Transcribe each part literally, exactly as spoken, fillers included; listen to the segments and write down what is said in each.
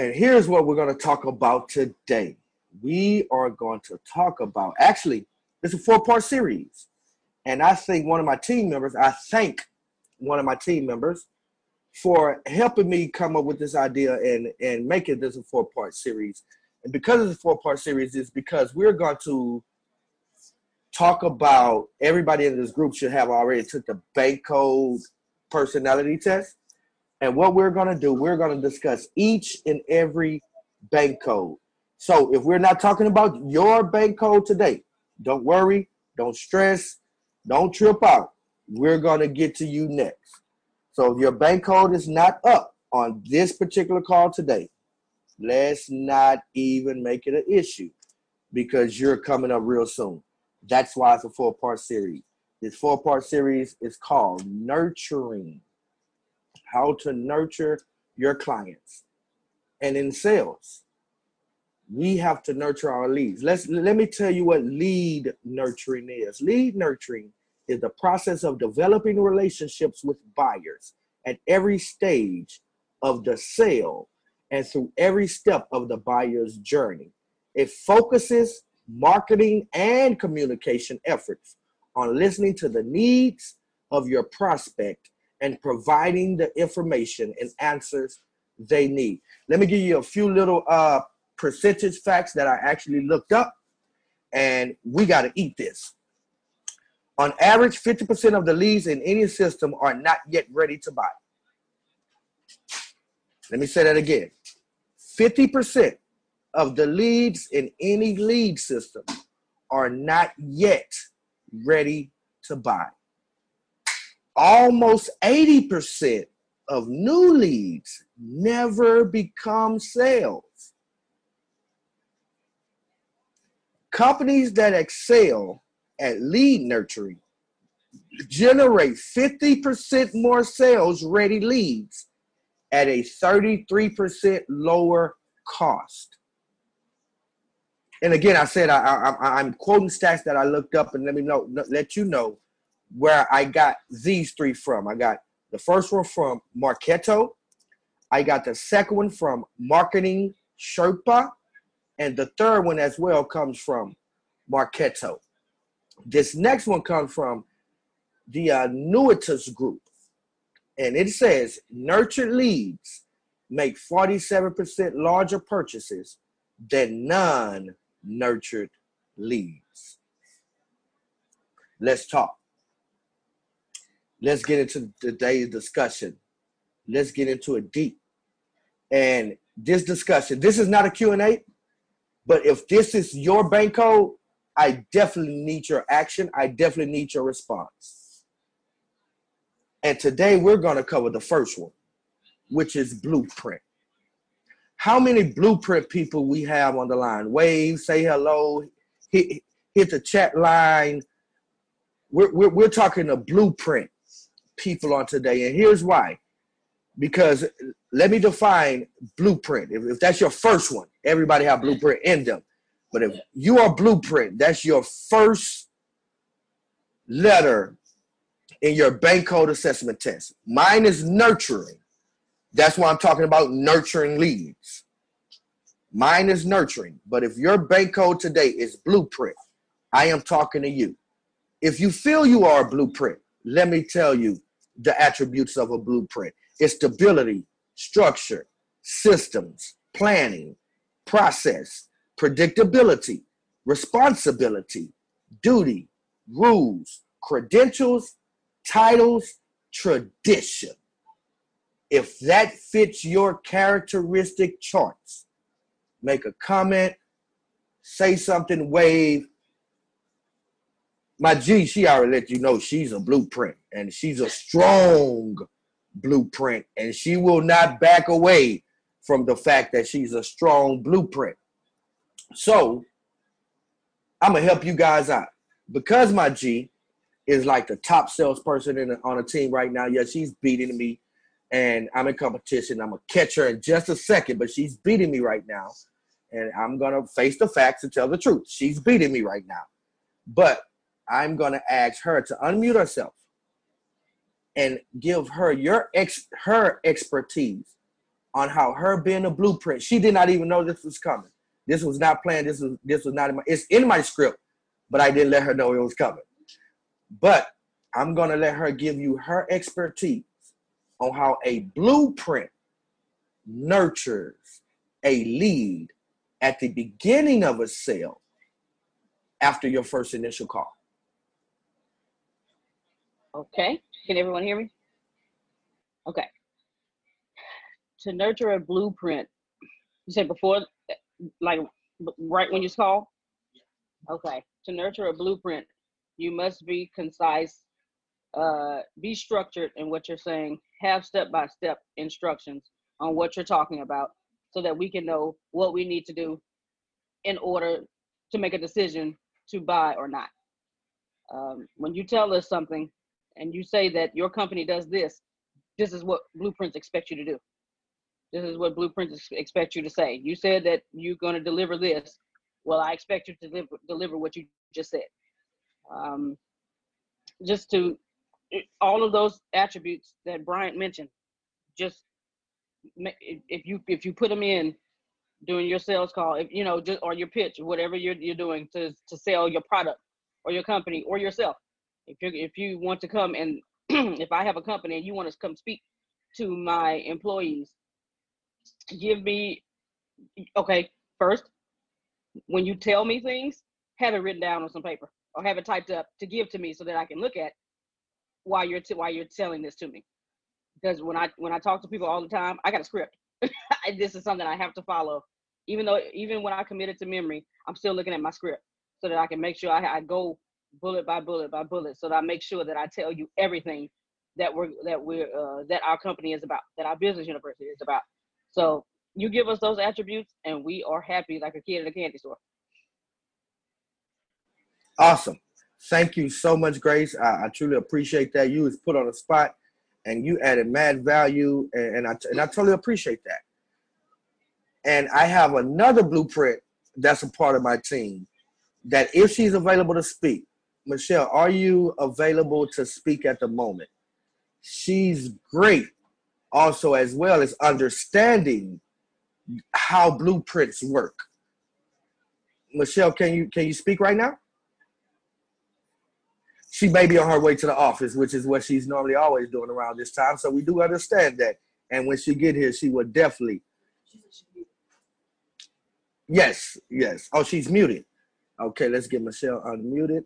And here's what we're going to talk about today. We are going to talk about, actually, it's a four-part series. And I think one of my team members, I thank one of my team members for helping me come up with this idea and, and make it this a four-part series. And because it's a four-part series, it's because we're going to talk about, everybody in this group should have already took the bank code personality test. And what we're going to do, we're going to discuss each and every bank code. So if we're not talking about your bank code today, don't worry, don't stress, don't trip out. We're going to get to you next. So if your bank code is not up on this particular call today, let's not even make it an issue because you're coming up real soon. That's why it's a four-part series. This four-part series is called Nurturing, how to nurture your clients. And in sales, we have to nurture our leads. Let's, let me tell you what lead nurturing is. Lead nurturing is the process of developing relationships with buyers at every stage of the sale and through every step of the buyer's journey. It focuses marketing and communication efforts on listening to the needs of your prospect and providing the information and answers they need. Let me give you a few little uh, percentage facts that I actually looked up, and we got to eat this. On average, fifty percent of the leads in any system are not yet ready to buy. Let me say that again. fifty percent of the leads in any lead system are not yet ready to buy. Almost eighty percent of new leads never become sales. Companies that excel at lead nurturing generate fifty percent more sales ready leads at a thirty-three percent lower cost. And again, I said I, I, I'm quoting stats that I looked up, and let me know, let you know where I got these three from. I got the first one from Marketo, I got the second one from Marketing Sherpa, and the third one as well comes from Marketo. This next one comes from the Annuitas Group, and it says nurtured leads make forty-seven percent larger purchases than non-nurtured leads. Let's talk. Let's get into today's discussion. Let's get into it deep. And this discussion, this is not a Q and A, but if this is your bank code, I definitely need your action. I definitely need your response. And today we're going to cover the first one, which is blueprint. How many blueprint people we have on the line? Wave, say hello, hit, hit the chat line. We're, we're, we're talking a blueprint people on today, and here's why. Because let me define blueprint. If, if that's your first one, everybody have blueprint in them. But if you are blueprint, that's your first letter in your bank code assessment test. Mine is nurturing. That's why I'm talking about nurturing leads. Mine is nurturing. But if your bank code today is blueprint, I am talking to you. If you feel you are a blueprint, let me tell you the attributes of a blueprint. It's stability, structure, systems, planning, process, predictability, responsibility, duty, rules, credentials, titles, tradition. If that fits your characteristic charts, make a comment, say something, wave. My G, she already let you know she's a blueprint, and she's a strong blueprint, and she will not back away from the fact that she's a strong blueprint. So I'm going to help you guys out. Because my G is like the top salesperson in a, on a team right now, yeah, she's beating me. And I'm in competition. I'm going to catch her in just a second, but she's beating me right now. And I'm going to face the facts and tell the truth. She's beating me right now. But I'm going to ask her to unmute herself and give her your ex her expertise on how her being a blueprint. She did not even know this was coming. This was not planned. This was this was not in my, it's in my script, but I didn't let her know it was coming. But I'm gonna let her give you her expertise on how a blueprint nurtures a lead at the beginning of a sale after your first initial call. Okay, can everyone hear me? Okay. To nurture a blueprint, you said before, like right when you call? Okay, to nurture a blueprint, you must be concise, uh, be structured in what you're saying, have step-by-step instructions on what you're talking about so that we can know what we need to do in order to make a decision to buy or not. Um, when you tell us something and you say that your company does this, this is what blueprints expect you to do. This is what blueprints expect you to say. You said that you're going to deliver this. Well, I expect you to deliver, deliver what you just said. Um, just to, all of those attributes that Bryant mentioned, just if you if you put them in during your sales call, if you know, just or your pitch, whatever you're you're doing to to sell your product or your company or yourself. If you if you want to come and if I have a company and you want to come speak to my employees, give me, okay, first, when you tell me things, have it written down on some paper or have it typed up to give to me so that I can look at why you're t why you're telling this to me. Because when I when I talk to people all the time, I got a script. This is something I have to follow. Even though, even when I committed to memory, I'm still looking at my script so that I can make sure I, I go bullet by bullet by bullet, so that I make sure that I tell you everything that we're that we're uh, that our company is about, that our business university is about. So you give us those attributes, and we are happy like a kid at a candy store. Awesome. Thank you so much, Grace. I, I truly appreciate that. You was put on the spot, and you added mad value, and, and, I, and I totally appreciate that. And I have another blueprint that's a part of my team that if she's available to speak, Michelle, are you available to speak at the moment? She's great. Also, as well as understanding how blueprints work. Michelle, can you can you speak right now? She may be on her way to the office, which is what she's normally always doing around this time. So we do understand that. And when she get here, she will definitely. Yes, yes. Oh, she's muted. Okay, let's get Michelle unmuted.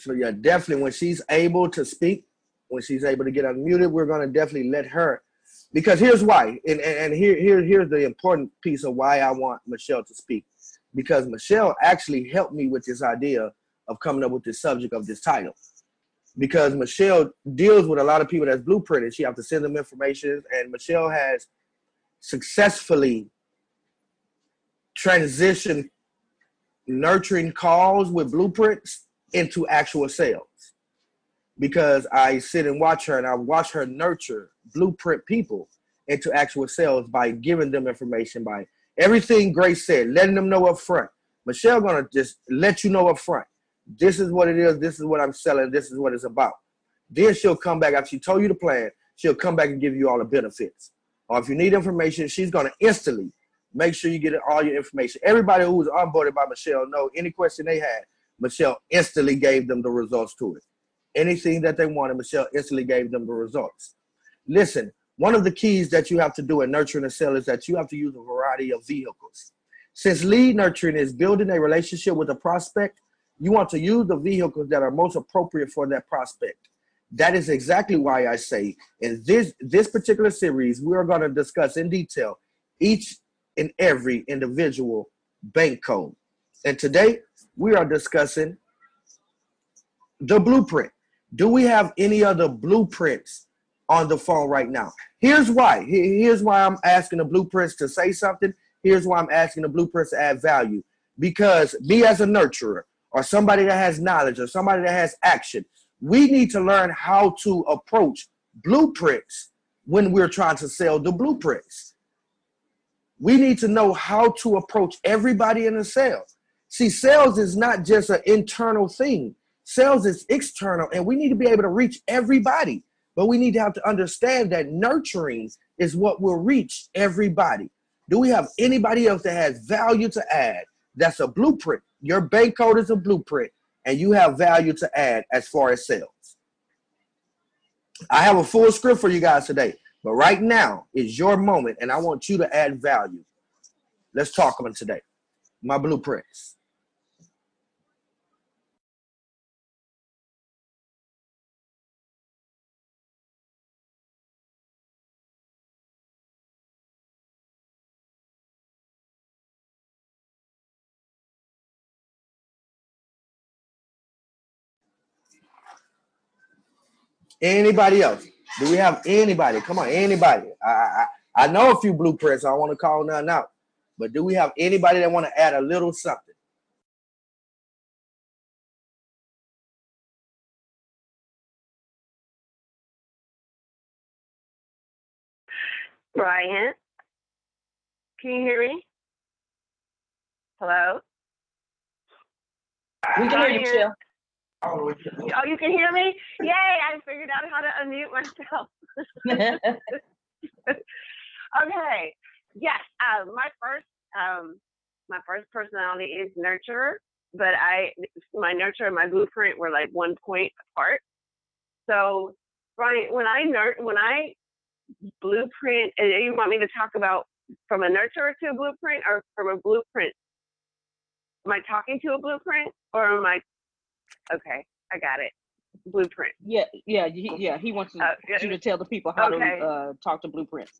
So yeah, definitely when she's able to speak, when she's able to get unmuted, we're gonna definitely let her, because here's why, and, and, and here, here, here's the important piece of why I want Michelle to speak, because Michelle actually helped me with this idea of coming up with this subject of this title, because Michelle deals with a lot of people that's blueprinted. She has to send them information, and Michelle has successfully transitioned nurturing calls with blueprints into actual sales, because I sit and watch her and I watch her nurture blueprint people into actual sales by giving them information, by everything Grace said, letting them know up front. Michelle gonna just let you know up front, this is what it is, this is what I'm selling, this is what it's about. Then she'll come back after she told you the plan, she'll come back and give you all the benefits. Or if you need information, she's gonna instantly make sure you get all your information. Everybody who was onboarded by Michelle know any question they had, Michelle instantly gave them the results to it. Anything that they wanted, Michelle instantly gave them the results. Listen, one of the keys that you have to do in nurturing a sale is that you have to use a variety of vehicles. Since lead nurturing is building a relationship with a prospect, you want to use the vehicles that are most appropriate for that prospect. That is exactly why I say in this, this particular series, we are going to discuss in detail each and every individual bank code. And today, we are discussing the blueprint. Do we have any other blueprints on the phone right now? Here's why. Here's why I'm asking the blueprints to say something. Here's why I'm asking the blueprints to add value. Because me as a nurturer or somebody that has knowledge or somebody that has action, we need to learn how to approach blueprints when we're trying to sell the blueprints. We need to know how to approach everybody in the sale. See, sales is not just an internal thing. Sales is external, and we need to be able to reach everybody. But we need to have to understand that nurturing is what will reach everybody. Do we have anybody else that has value to add? That's a blueprint. Your bank code is a blueprint, and you have value to add as far as sales. I have a full script for you guys today, but right now is your moment, and I want you to add value. Let's talk on today. My blueprints. Anybody else? Do we have anybody? Come on, anybody. I, I, I know a few blueprints. I don't want to call none out. But do we have anybody that want to add a little something? Brian, can you hear me? Hello? We can hear you, Jill. Oh, you can hear me? Yay, I figured out how to unmute myself. Okay, yes, uh, my first um, my first personality is nurturer, but I, my nurture and my blueprint were like one point apart. So, Brian, when I nurt, when I blueprint, and you want me to talk about from a nurturer to a blueprint, or from a blueprint, am I talking to a blueprint, or am I? Okay, I got it. Blueprint. Yeah, yeah, he, yeah. He wants to, uh, you to tell the people how okay. to uh, talk to blueprints.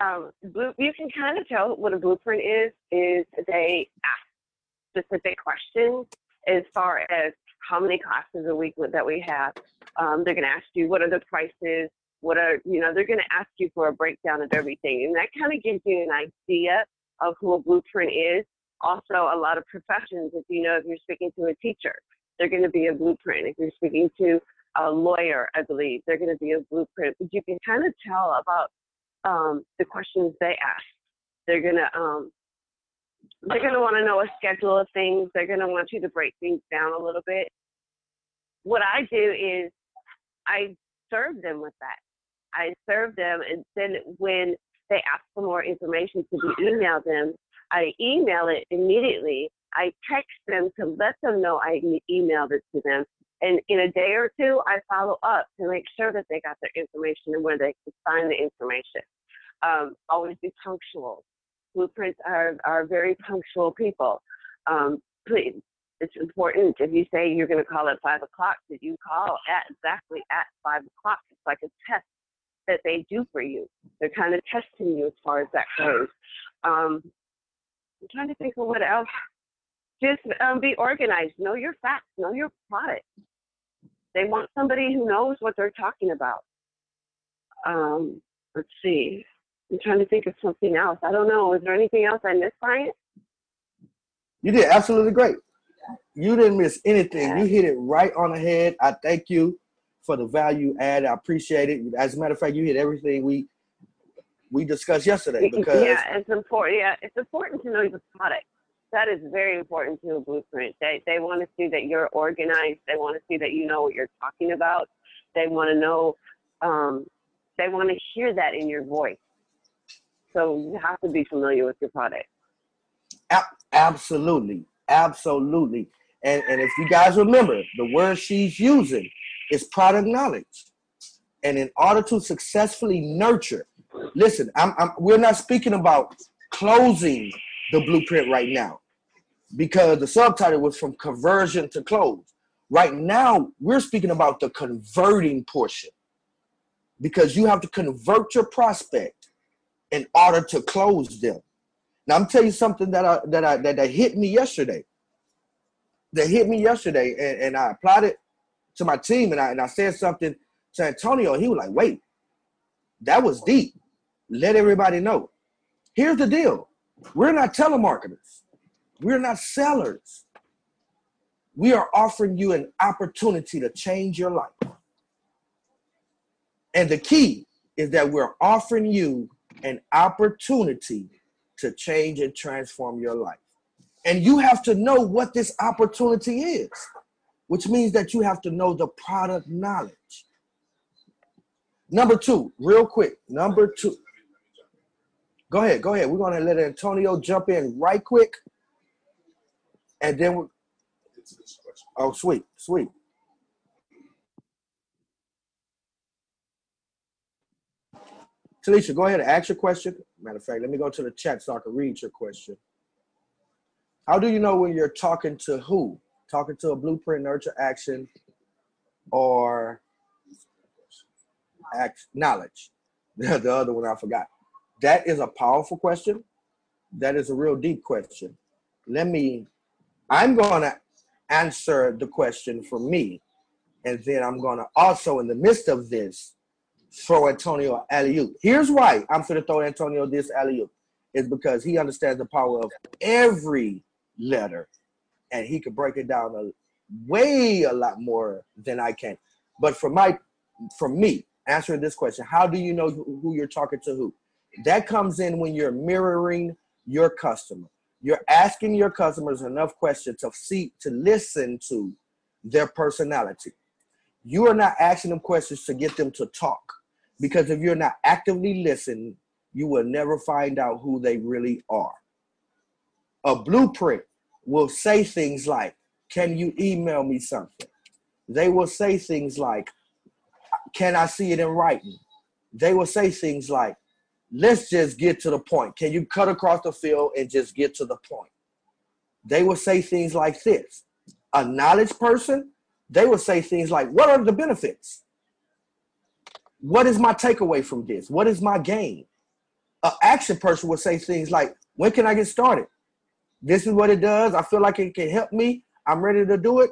Um, blue, you can kind of tell what a blueprint is. Is they ask specific questions as far as how many classes a week that we have. Um, they're going to ask you what are the prices. What are you know? They're going to ask you for a breakdown of everything, and that kind of gives you an idea of who a blueprint is. Also, a lot of professions, if you know, if you're speaking to a teacher, they're going to be a blueprint. If you're speaking to a lawyer, I believe, they're going to be a blueprint. But you can kind of tell about um, the questions they ask. They're going to um, they're going to want to know a schedule of things. They're going to want you to break things down a little bit. What I do is I serve them with that. I serve them, and then when they ask for more information to be emailed them, I email it immediately. I text them to let them know I emailed it to them. And in a day or two, I follow up to make sure that they got their information and where they can find the information. Um, always be punctual. Blueprints are, are very punctual people. Um, please, it's important if you say you're going to call at five o'clock, that you call at exactly at five o'clock. It's like a test that they do for you. They're kind of testing you as far as that goes. Um, I'm trying to think of what else. Just um, be organized. Know your facts. Know your product. They want somebody who knows what they're talking about. Um, let's see. I'm trying to think of something else. I don't know. Is there anything else I missed, Brian? You did absolutely great. You didn't miss anything. Yeah. You hit it right on the head. I thank you for the value add. I appreciate it. As a matter of fact, you hit everything we we discussed yesterday, because yeah, it's important. Yeah, it's important to know your product. That is very important to a blueprint. They they want to see that you're organized. They want to see that you know what you're talking about. They want to know. Um, they want to hear that in your voice. So you have to be familiar with your product. Absolutely, absolutely. And and if you guys remember, the word she's using is product knowledge. And in order to successfully nurture. Listen, I'm, I'm, we're not speaking about closing the blueprint right now, because the subtitle was from conversion to close. Right now, we're speaking about the converting portion, because you have to convert your prospect in order to close them. Now, I'm telling you something that I, that I that, that hit me yesterday. That hit me yesterday, and, and I applied it to my team, and I and I said something to Antonio, and he was like, "Wait, that was deep." Let everybody know. Here's the deal. We're not telemarketers. We're not sellers. We are offering you an opportunity to change your life. And the key is that we're offering you an opportunity to change and transform your life. And you have to know what this opportunity is, which means that you have to know the product knowledge. Number two, real quick, number two. Go ahead, go ahead. We're going to let Antonio jump in right quick. And then we'll, oh, sweet, sweet. Talisha, go ahead and ask your question. Matter of fact, let me go to the chat so I can read your question. How do you know when you're talking to who? Talking to a blueprint, nurture, action, or act, knowledge? The other one I forgot. That is a powerful question. That is a real deep question. Let me, I'm going to answer the question for me. And then I'm going to also, in the midst of this, throw Antonio alley-oop. Here's why I'm going to throw Antonio this alley-oop. It's because he understands the power of every letter, and he could break it down a, way a lot more than I can. But for my, for me, answering this question, how do you know who you're talking to who? That comes in when you're mirroring your customer. You're asking your customers enough questions to see, to listen to their personality. You are not asking them questions to get them to talk, because if you're not actively listening, you will never find out who they really are. A blueprint will say things like, can you email me something? They will say things like, can I see it in writing? They will say things like, let's just get to the point. Can you cut across the field and just get to the point? They will say things like this. A knowledge person, they will say things like, what are the benefits? What is my takeaway from this? What is my gain? An action person will say things like, when can I get started? This is what it does. I feel like it can help me. I'm ready to do it.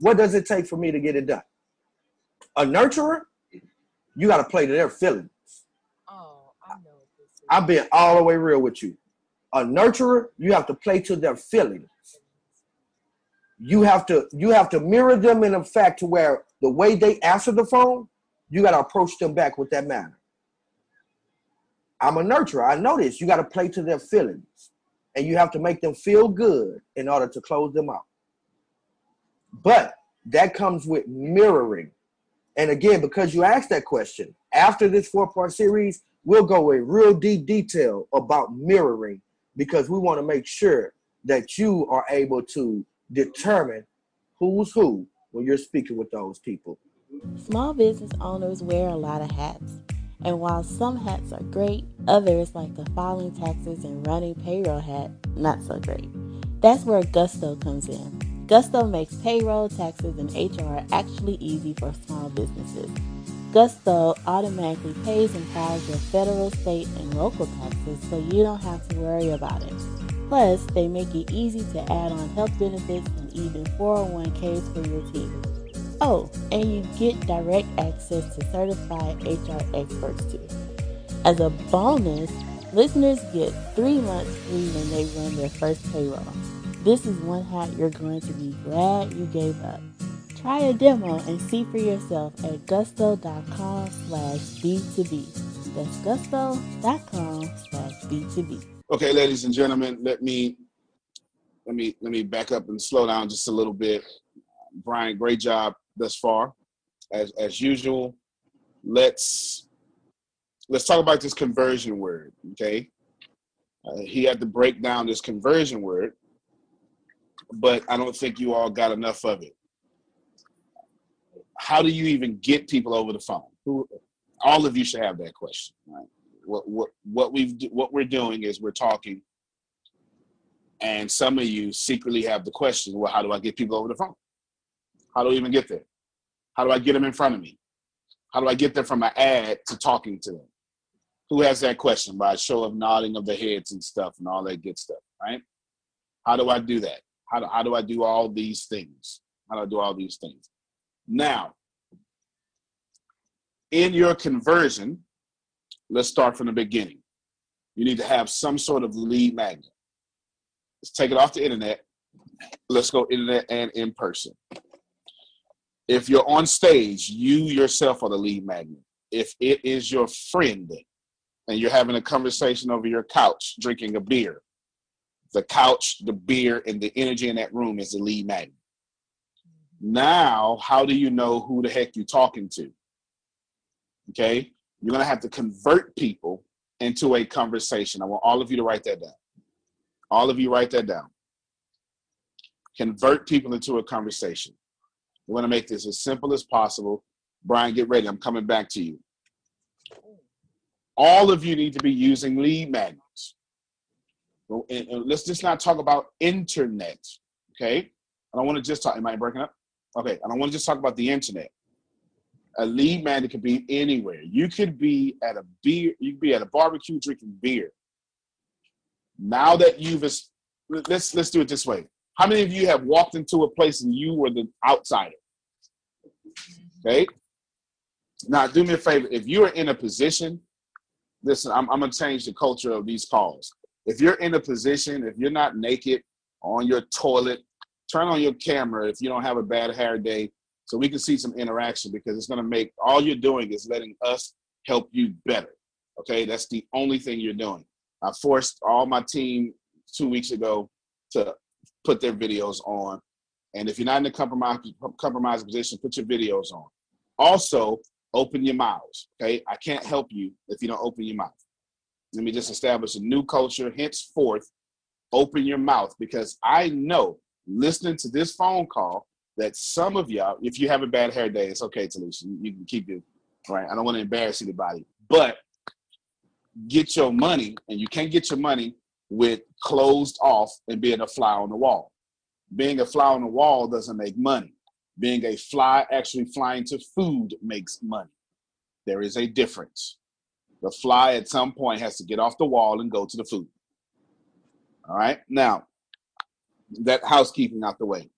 What does it take for me to get it done? A nurturer, you got to play to their feelings. Oh, I know this is. I've been all the way real with you. A nurturer, you have to play to their feelings. You have to, you have to mirror them in a fact to where the way they answer the phone, you got to approach them back with that manner. I'm a nurturer. I know this. You got to play to their feelings, and you have to make them feel good in order to close them out. But that comes with mirroring. And again, because you asked that question, after this four-part series, we'll go in real deep detail about mirroring, because we want to make sure that you are able to determine who's who when you're speaking with those people. Small business owners wear a lot of hats. And while some hats are great, others, like the filing taxes and running payroll hat, not so great. That's where Gusto comes in. Gusto makes payroll, taxes, and H R actually easy for small businesses. Gusto automatically pays and files your federal, state, and local taxes, so you don't have to worry about it. Plus, they make it easy to add on health benefits and even four oh one k's for your team. Oh, and you get direct access to certified H R experts too. As a bonus, listeners get three months free when they run their first payroll. This is one hat you're going to be glad you gave up. Try a demo and see for yourself at gusto.com slash B2B. That's gusto.com slash B2B. Okay, ladies and gentlemen, let me let me let me back up and slow down just a little bit. Brian, great job thus far, as as usual. Let's let's talk about this conversion word, okay? Uh, he had to break down this conversion word, but I don't think you all got enough of it. How do you even get people over the phone? Who, all of you should have that question, right? What what what we've what we're doing is we're talking, and some of you secretly have the question: well, how do I get people over the phone? How do I even get there? How do I get them in front of me? How do I get there from an ad to talking to them? Who has that question by a show of nodding of the heads and stuff and all that good stuff, right? How do I do that? How do, how do I do all these things? How do I do all these things? Now, in your conversion, let's start from the beginning. You need to have some sort of lead magnet. Let's take it off the internet. Let's go internet and in person. If you're on stage, you yourself are the lead magnet. If it is your friend and you're having a conversation over your couch, drinking a beer, the couch, the beer, and the energy in that room is the lead magnet. Now, how do you know who the heck you're talking to? Okay, you're going to have to convert people into a conversation. I want all of you to write that down. All of you write that down. Convert people into a conversation. We're going to make this as simple as possible. Brian, get ready. I'm coming back to you. All of you need to be using lead magnets. Well, and, and let's just not talk about internet, okay? I don't want to just talk, am I breaking up? Okay, I don't want to just talk about the internet. A lead magnet could be anywhere. You could be at a beer, you could be at a barbecue drinking beer. Now that you've, let's let's do it this way. How many of you have walked into a place and you were the outsider? Okay? Now, do me a favor. If you are in a position, listen, I'm, I'm going to change the culture of these calls. If you're in a position, if you're not naked on your toilet, turn on your camera if you don't have a bad hair day so we can see some interaction, because it's going to make, all you're doing is letting us help you better, okay? That's the only thing you're doing. I forced all my team two weeks ago to put their videos on. And if you're not in a compromise, compromised position, put your videos on. Also, open your mouths, okay? I can't help you if you don't open your mouth. Let me just establish a new culture. Henceforth, open your mouth, because I know, listening to this phone call, that some of y'all, if you have a bad hair day, it's okay, Talisha. You can keep it, right? I don't want to embarrass anybody, but get your money, and you can't get your money with closed off and being a fly on the wall. Being a fly on the wall doesn't make money. Being a fly, actually flying to food, makes money. There is a difference. The fly at some point has to get off the wall and go to the food. All right, now, that housekeeping out the way.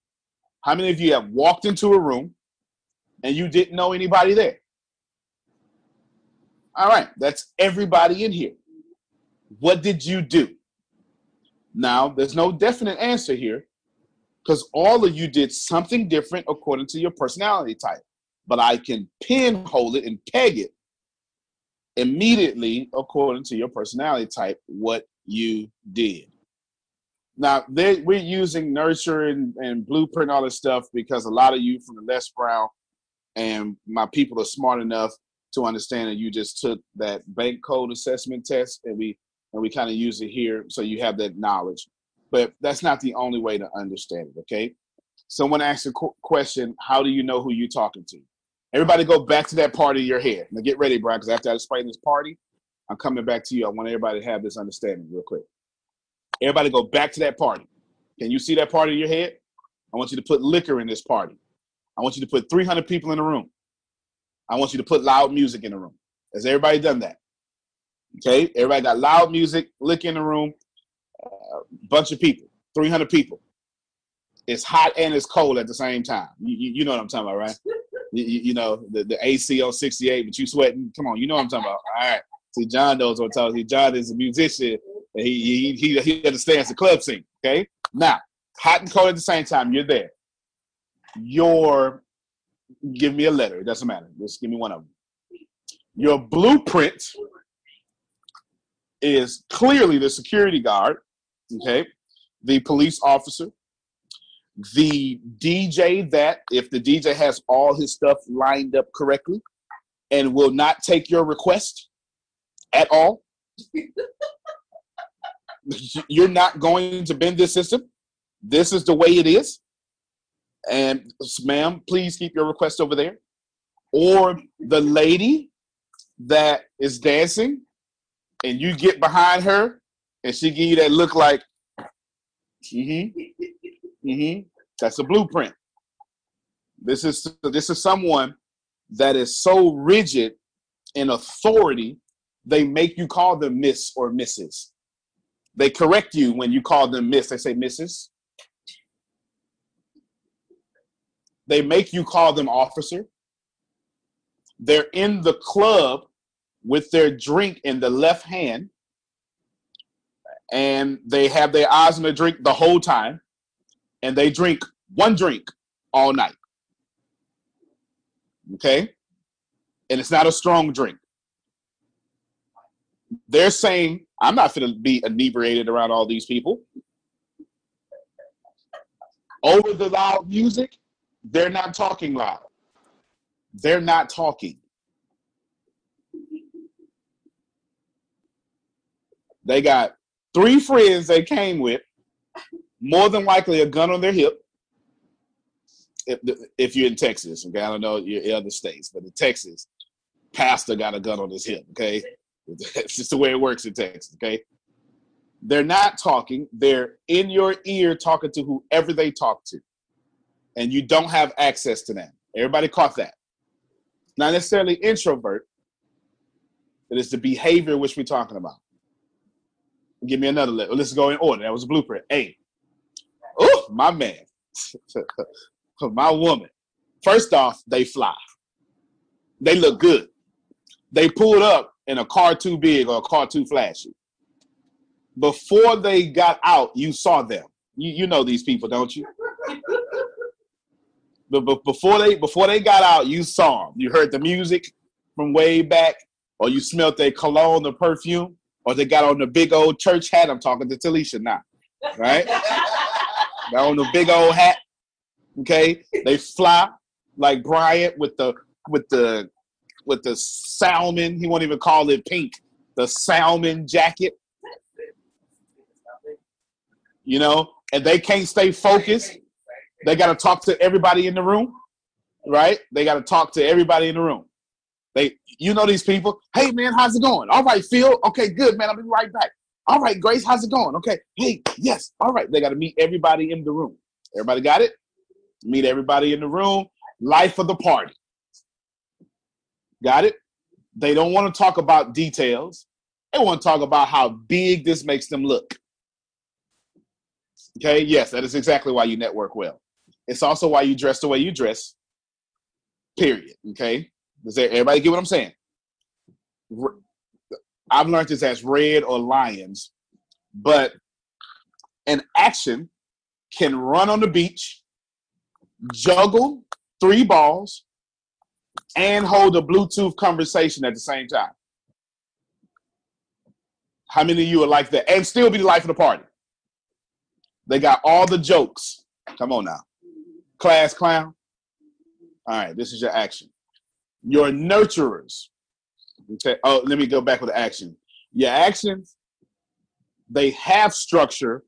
How many of you have walked into a room and you didn't know anybody there? All right, that's everybody in here. What did you do? Now, there's no definite answer here, because all of you did something different according to your personality type. But I can pinhole it and peg it immediately according to your personality type, what you did. Now, they, we're using nurture and, and blueprint, all this stuff, because a lot of you from the Les Brown and my people are smart enough to understand that you just took that bank code assessment test, and we and we kind of use it here, so you have that knowledge. But that's not the only way to understand it, okay? Someone asked a qu- question, how do you know who you're talking to? Everybody go back to that part of your hair. Now get ready, Brian, because after I explain this party, I'm coming back to you. I want everybody to have this understanding real quick. Everybody go back to that party. Can you see that part of your head? I want you to put liquor in this party. I want you to put three hundred people in the room. I want you to put loud music in the room. Has everybody done that? Okay, everybody got loud music, liquor in the room, uh, bunch of people, three hundred people. It's hot and it's cold at the same time. You, you, you know what I'm talking about, right? You, you, you know, the, the A C on sixty-eight, but you sweating. Come on, you know what I'm talking about. All right. See, John knows what I'm talking about. John is a musician. He, he, he, he understands the club scene, okay? Now, hot and cold at the same time, you're there. Your, give me a letter, it doesn't matter. Just give me one of them. Your blueprint is clearly the security guard, okay? The police officer, the D J that, if the D J has all his stuff lined up correctly and will not take your request at all, you're not going to bend this system. This is the way it is. And ma'am, please keep your request over there. Or the lady that is dancing and you get behind her and she give you that look like, mm-hmm, mm-hmm. That's a blueprint. This is, this is someone that is so rigid in authority, they make you call them Miss or Missus. They correct you when you call them Miss. They say Missus. They make you call them Officer. They're in the club with their drink in the left hand, and they have their eyes on the drink the whole time, and they drink one drink all night. Okay? And it's not a strong drink. They're saying, I'm not going to be inebriated around all these people. over the loud music, they're not talking loud. They're not talking. They got three friends they came with, more than likely a gun on their hip. If, if you're in Texas, okay, I don't know your other states, but in Texas, pastor got a gun on his hip, okay? That's just the way it works in Texas, okay? They're not talking. They're in your ear talking to whoever they talk to, and you don't have access to them. Everybody caught that. Not necessarily introvert, but it's the behavior which we're talking about. Give me another letter. Let's go in order. That was a blueprint. A. Oh, my man. My woman. First off, they fly. They look good. They pulled up in a car too big or a car too flashy. Before they got out, you saw them. You, you know these people, don't you? But, but before they before they got out, you saw them. You heard the music from way back, or you smelled their cologne, the perfume, or they got on the big old church hat. I'm talking to Talisha now, right? Got on the big old hat. Okay, they fly like Bryant with the with the with the salmon. He won't even call it pink. The salmon jacket. You know, and they can't stay focused. They got to talk to everybody in the room, right? They got to talk to everybody in the room. They, you know these people. Hey, man, how's it going? All right, Phil. Okay, good, man. I'll be right back. All right, Grace, how's it going? Okay. Hey, yes. All right. They got to meet everybody in the room. Everybody got it? Meet everybody in the room. Life of the party. Got it? They don't want to talk about details. They want to talk about how big this makes them look. Okay, yes, that is exactly why you network well. It's also why you dress the way you dress, period, okay? Does everybody get what I'm saying? I've learned this as red or lions, but an action can run on the beach, juggle three balls, and hold a Bluetooth conversation at the same time. How many of you are like that? And still be the life of the party. They got all the jokes. Come on now. Class clown. All right, this is your action. Your nurturers. Okay. Oh, let me go back with the action. Your actions, they have structure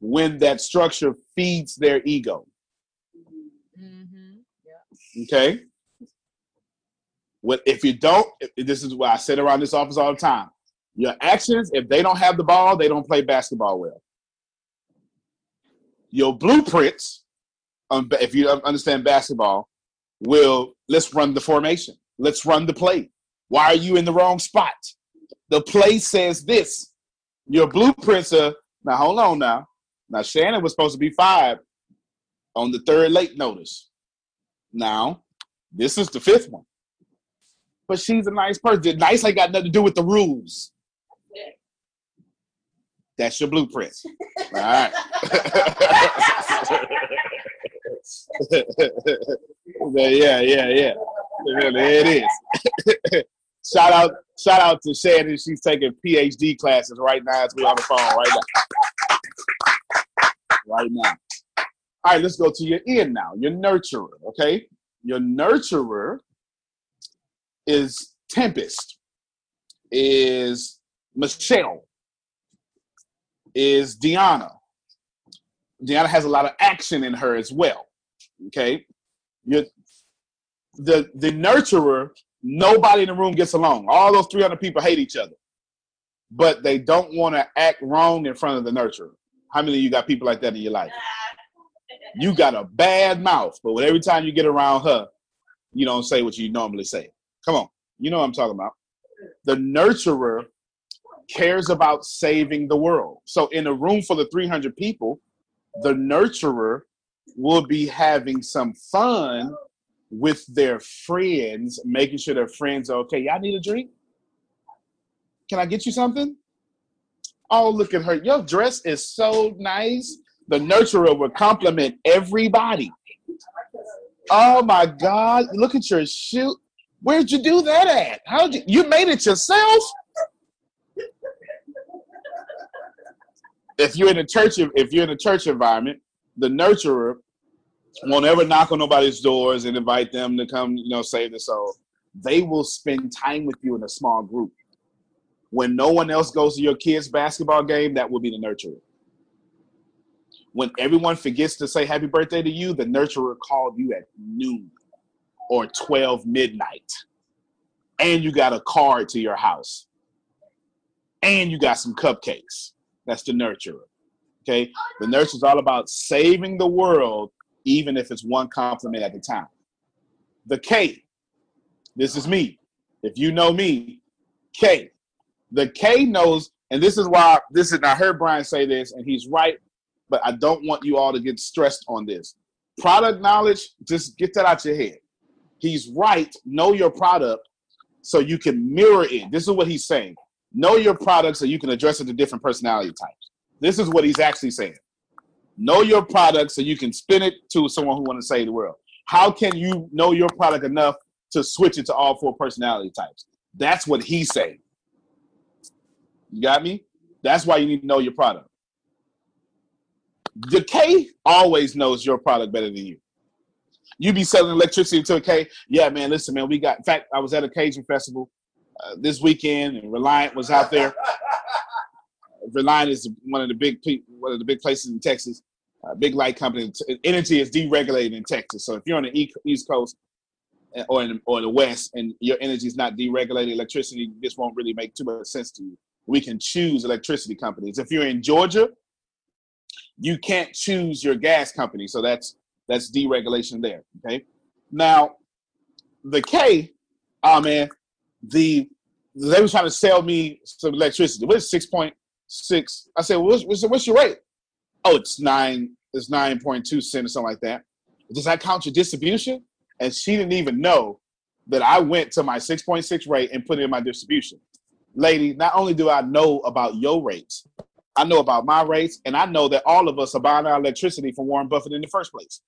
when that structure feeds their ego. Mm-hmm. Yeah. Okay? What, if you don't, this is why I sit around this office all the time. Your actions, if they don't have the ball, they don't play basketball well. Your blueprints, um, if you understand basketball, will let's run the formation. Let's run the play. Why are you in the wrong spot? The play says this. Your blueprints are, now hold on now. Now Shannon was supposed to be five on the third late notice. Now, this is the fifth one. But she's a nice person. Nice ain't got nothing to do with the rules. That's your blueprint. All right. yeah, yeah, yeah. There it is. shout out, shout out to Shannon. She's taking P H D classes right now as we're on the phone right now. Right now. All right, let's go to your end now. Your nurturer, okay? Your nurturer is Tempest, is Michelle. Is Deanna. Deanna has a lot of action in her as well, okay? You're, the, the nurturer, nobody in the room gets along. All those three hundred people hate each other, but they don't want to act wrong in front of the nurturer. How many of you got people like that in your life? You got a bad mouth, but every time you get around her, you don't say what you normally say. Come on, you know what I'm talking about. The nurturer cares about saving the world. So in a room full of three hundred people, the nurturer will be having some fun with their friends, making sure their friends are okay. Y'all need a drink? Can I get you something? Oh, look at her. Your dress is so nice. The nurturer will compliment everybody. Oh my God, look at your shoe. Where'd you do that at? How'd you, you made it yourself? If you're in a church, if you're in a church environment, the nurturer won't ever knock on nobody's doors and invite them to come, you know, save the soul. They will spend time with you in a small group. When no one else goes to your kids' basketball game, that will be the nurturer. When everyone forgets to say happy birthday to you, the nurturer called you at noon or twelve midnight. And you got a card to your house. And you got some cupcakes. That's the nurturer. Okay? The nurturer is all about saving the world, even if it's one compliment at a time. The K, this is me. If you know me, K. The K knows, and this is why, this is, I heard Brian say this, and he's right, but I don't want you all to get stressed on this. Product knowledge, just get that out your head. He's right, know your product so you can mirror it. This is what he's saying. Know your product so you can address it to different personality types. This is what he's actually saying. Know your product so you can spin it to someone who wants to save the world. How can you know your product enough to switch it to all four personality types? That's what he's saying. You got me? That's why you need to know your product. The K always knows your product better than you. You be selling electricity to a K. Yeah, man, listen, man, we got, in fact, I was at a Cajun festival uh, this weekend, and Reliant was out there. Reliant is one of the big one of the big places in Texas, a big light company. Energy is deregulated in Texas. So if you're on the East Coast or in, or the West and your energy is not deregulated, electricity, this won't really make too much sense to you. We can choose electricity companies. If you're in Georgia, you can't choose your gas company. So that's that's deregulation there, okay? Now, the K, oh man, the they were trying to sell me some electricity. What is six point six? I said, well, what's, what's your rate? Oh, it's nine, it's nine point two cents or something like that. Does that count your distribution? And she didn't even know that I went to my six point six rate and put it in my distribution. Lady, not only do I know about your rates, I know about my rates, and I know that all of us are buying our electricity from Warren Buffett in the first place.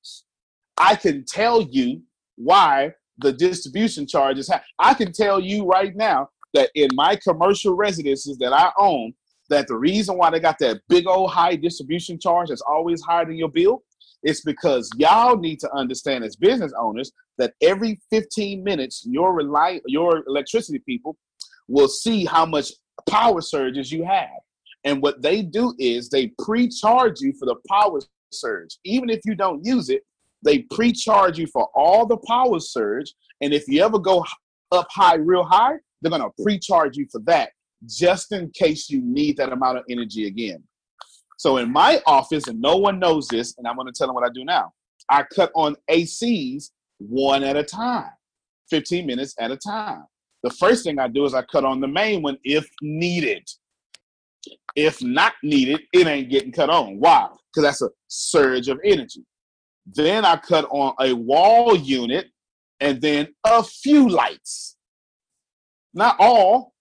I can tell you why the distribution charge is high. I can tell you right now that in my commercial residences that I own, that the reason why they got that big old high distribution charge that's always higher than your bill is because y'all need to understand as business owners that every fifteen minutes, your rely, your electricity people will see how much power surges you have. And what they do is they pre-charge you for the power surge. Even if you don't use it, they pre-charge you for all the power surge. And if you ever go up high, real high, they're going to pre-charge you for that just in case you need that amount of energy again. So in my office, and no one knows this, and I'm going to tell them what I do now. I cut on A Cs one at a time, fifteen minutes at a time. The first thing I do is I cut on the main one if needed. If not needed, it ain't getting cut on. Why? Because that's a surge of energy. Then I cut on a wall unit and then a few lights. Not all,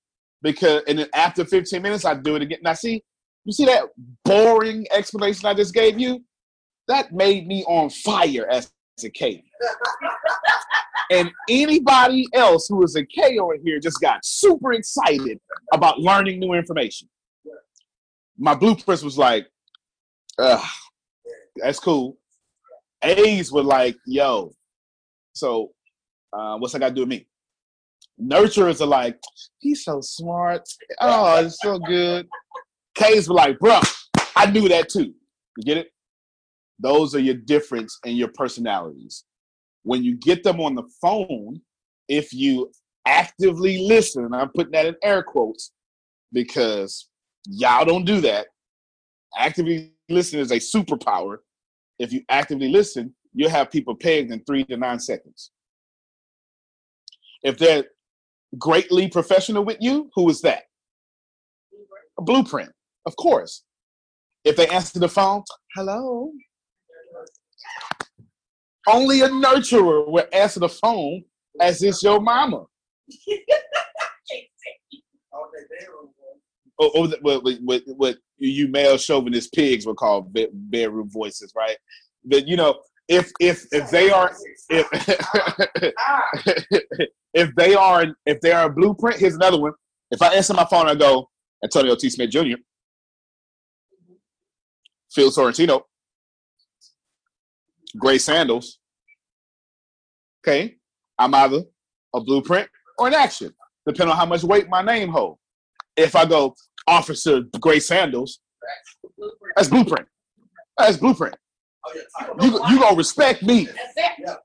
because and then after fifteen minutes, I do it again. Now see, you see that boring explanation I just gave you? That made me on fire as a K. And anybody else who is a K over here just got super excited about learning new information. My blueprints was like, ugh, that's cool. A's were like, yo, so uh, what's I got to do with me? Nurturers are like, he's so smart. Oh, it's so good. K's were like, bro, I knew that too. You get it? Those are your difference in your personalities. When you get them on the phone, if you actively listen, and I'm putting that in air quotes because y'all don't do that. Actively listen is a superpower. If you actively listen, you'll have people pegged in three to nine seconds. If they're greatly professional with you, who is that? A blueprint, of course. If they answer the phone, hello. Only a nurturer will answer the phone as it's your mama. Or, or what, what, what you male chauvinist pigs would call bed, bedroom voices, right? But you know, if if if they are if if they are if they are a blueprint, here's another one. If I answer my phone, I go Antonio T. Smith Junior Phil Sorrentino. gray sandals, okay, I'm either a blueprint or an action, depending on how much weight my name holds. If I go Officer Gray Sandals, that's blueprint. That's blueprint. You you gonna respect me.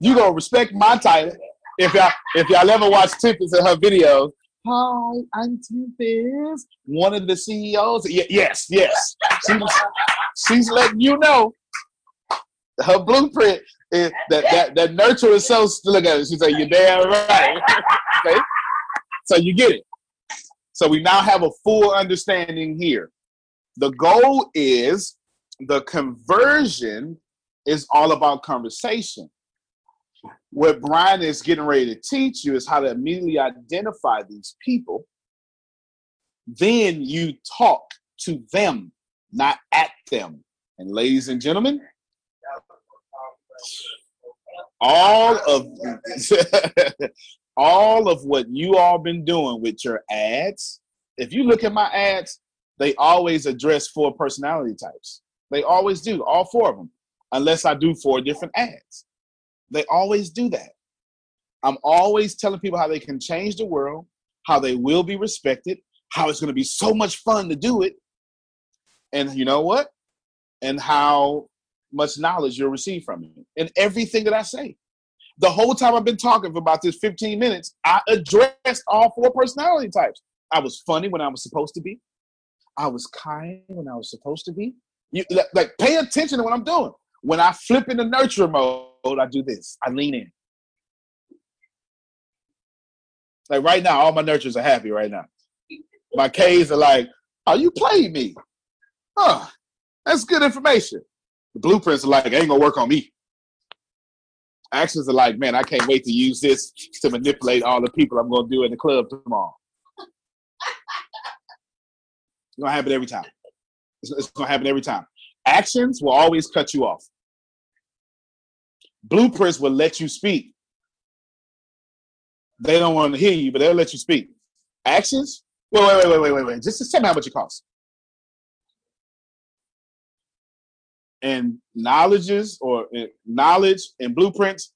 You gonna respect my title. If y'all if y'all ever watch Tiffany's and her videos, hi, I'm Tiffany's, one of the C E Os. Yes, yes. She, she's letting you know her blueprint is that that that nurture is so. Look at it. She's like, you're damn right. Okay? So you get it. So we now have a full understanding here. The goal is the conversion is all about conversation. What Brian is getting ready to teach you is how to immediately identify these people. Then you talk to them, not at them. And ladies and gentlemen, all of all of what you all been doing with your ads, if you look at my ads, they always address four personality types. They always do, all four of them, unless I do four different ads. They always do that. I'm always telling people how they can change the world, how they will be respected, how it's going to be so much fun to do it, and you know what? And how much knowledge you'll receive from it. And everything that I say. The whole time I've been talking for about this fifteen minutes, I addressed all four personality types. I was funny when I was supposed to be. I was kind when I was supposed to be. You, like, pay attention to what I'm doing. When I flip into nurture mode, I do this. I lean in. Like right now, all my nurtures are happy right now. My K's are like, oh, you played me. Huh, that's good information. The blueprints are like, ain't gonna work on me. Actions are like, man, I can't wait to use this to manipulate all the people I'm going to do in the club tomorrow. It's going to happen every time. It's, it's going to happen every time. Actions will always cut you off. Blueprints will let you speak. They don't want to hear you, but they'll let you speak. Actions? Wait, wait, wait, wait, wait, wait. Just, just tell me how much it costs. And knowledges or uh, knowledge and blueprints,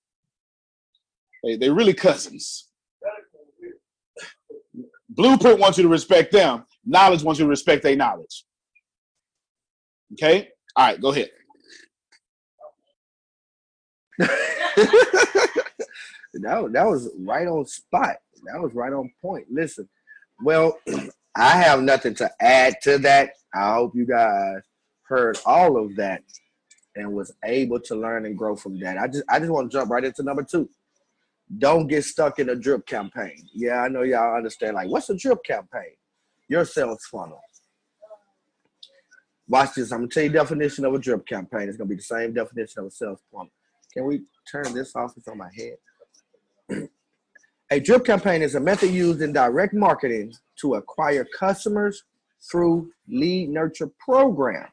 they, they're really cousins. Blueprint wants you to respect them. Knowledge wants you to respect their knowledge. Okay? All right, go ahead. that, that was right on spot. That was right on point. Listen, well, I have nothing to add to that. I hope you guys heard all of that and was able to learn and grow from that. I just I just want to jump right into number two. Don't get stuck in a drip campaign. Yeah, I know y'all understand. Like, what's a drip campaign? Your sales funnel. Watch this. I'm going to tell you the definition of a drip campaign. It's going to be the same definition of a sales funnel. Can we turn this off? It's on my head. A drip campaign is a method used in direct marketing to acquire customers through lead nurture programs.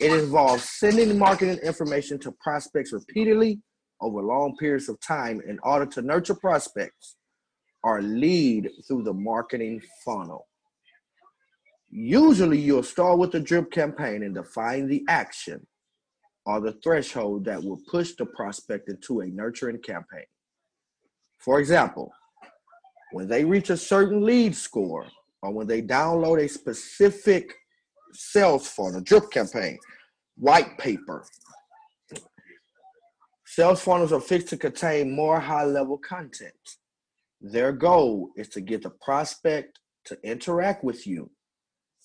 It involves sending marketing information to prospects repeatedly over long periods of time in order to nurture prospects or lead through the marketing funnel. Usually you'll start with a drip campaign and define the action or the threshold that will push the prospect into a nurturing campaign. For example, when they reach a certain lead score, or when they download a specific sales funnel, drip campaign, white paper. Sales funnels are fixed to contain more high-level content. Their goal is to get the prospect to interact with you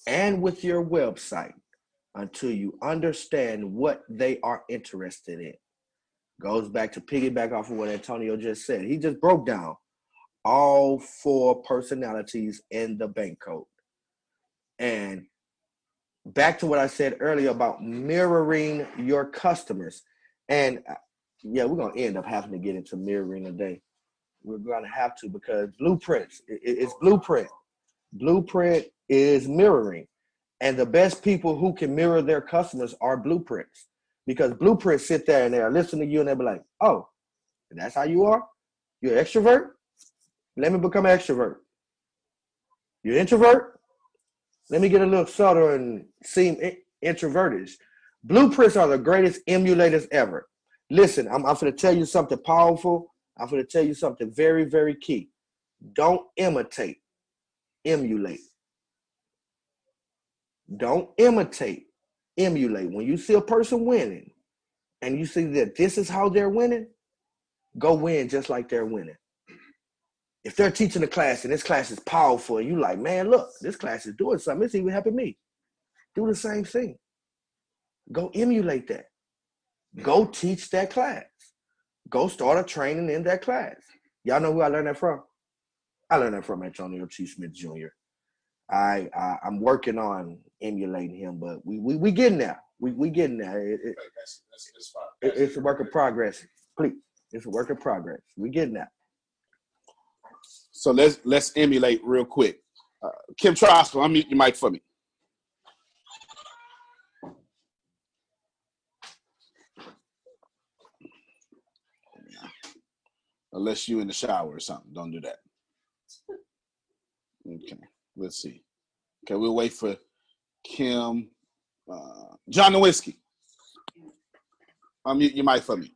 and with your website until you understand what they are interested in. Goes back to piggyback off of what Antonio just said. He just broke down all four personalities in the bank code. And back to what I said earlier about mirroring your customers. And yeah, we're going to end up having to get into mirroring today. We're going to have to, because blueprints, it's blueprint. Blueprint is mirroring. And the best people who can mirror their customers are blueprints, because blueprints sit there and they're listening to you and they'll be like, oh, that's how you are? You're an extrovert? Let me become an extrovert. You're an introvert? Let me get a little subtle and seem introverted. Blueprints are the greatest emulators ever. Listen, I'm, I'm going to tell you something powerful. I'm going to tell you something very, very key. Don't imitate, emulate. Don't imitate, emulate. When you see a person winning and you see that this is how they're winning, go win just like they're winning. If they're teaching a class and this class is powerful and you like, man, look, this class is doing something. It's even helping me. Do the same thing. Go emulate that. Go teach that class. Go start a training in that class. Y'all know who I learned that from? I learned that from Antonio T. Smith Junior I, I I'm working on emulating him, but we we we getting there. We we getting there. It, it, that's, that's, that's it, it's a work of progress. Please, it's a work of progress. We getting there. So let's let's emulate real quick. Uh, Kim Trosco, unmute your mic for me. Unless you in the shower or something, don't do that. Okay, let's see. Okay, we'll wait for Kim. Uh, John Nowinski, unmute your mic for me.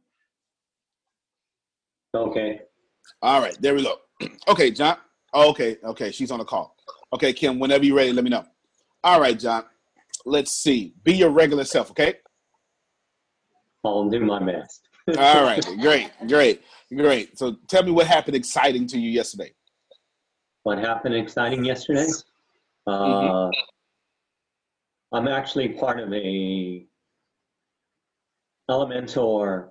Okay. All right, there we go. Okay, John. Oh, okay, okay, she's on the call. Okay, Kim, whenever you're ready, let me know. All right, John, let's see. Be your regular self, okay? I'll do my best. All right, great, great, great. So tell me what happened exciting to you yesterday. What happened exciting yesterday? Uh, mm-hmm. I'm actually part of a Elementor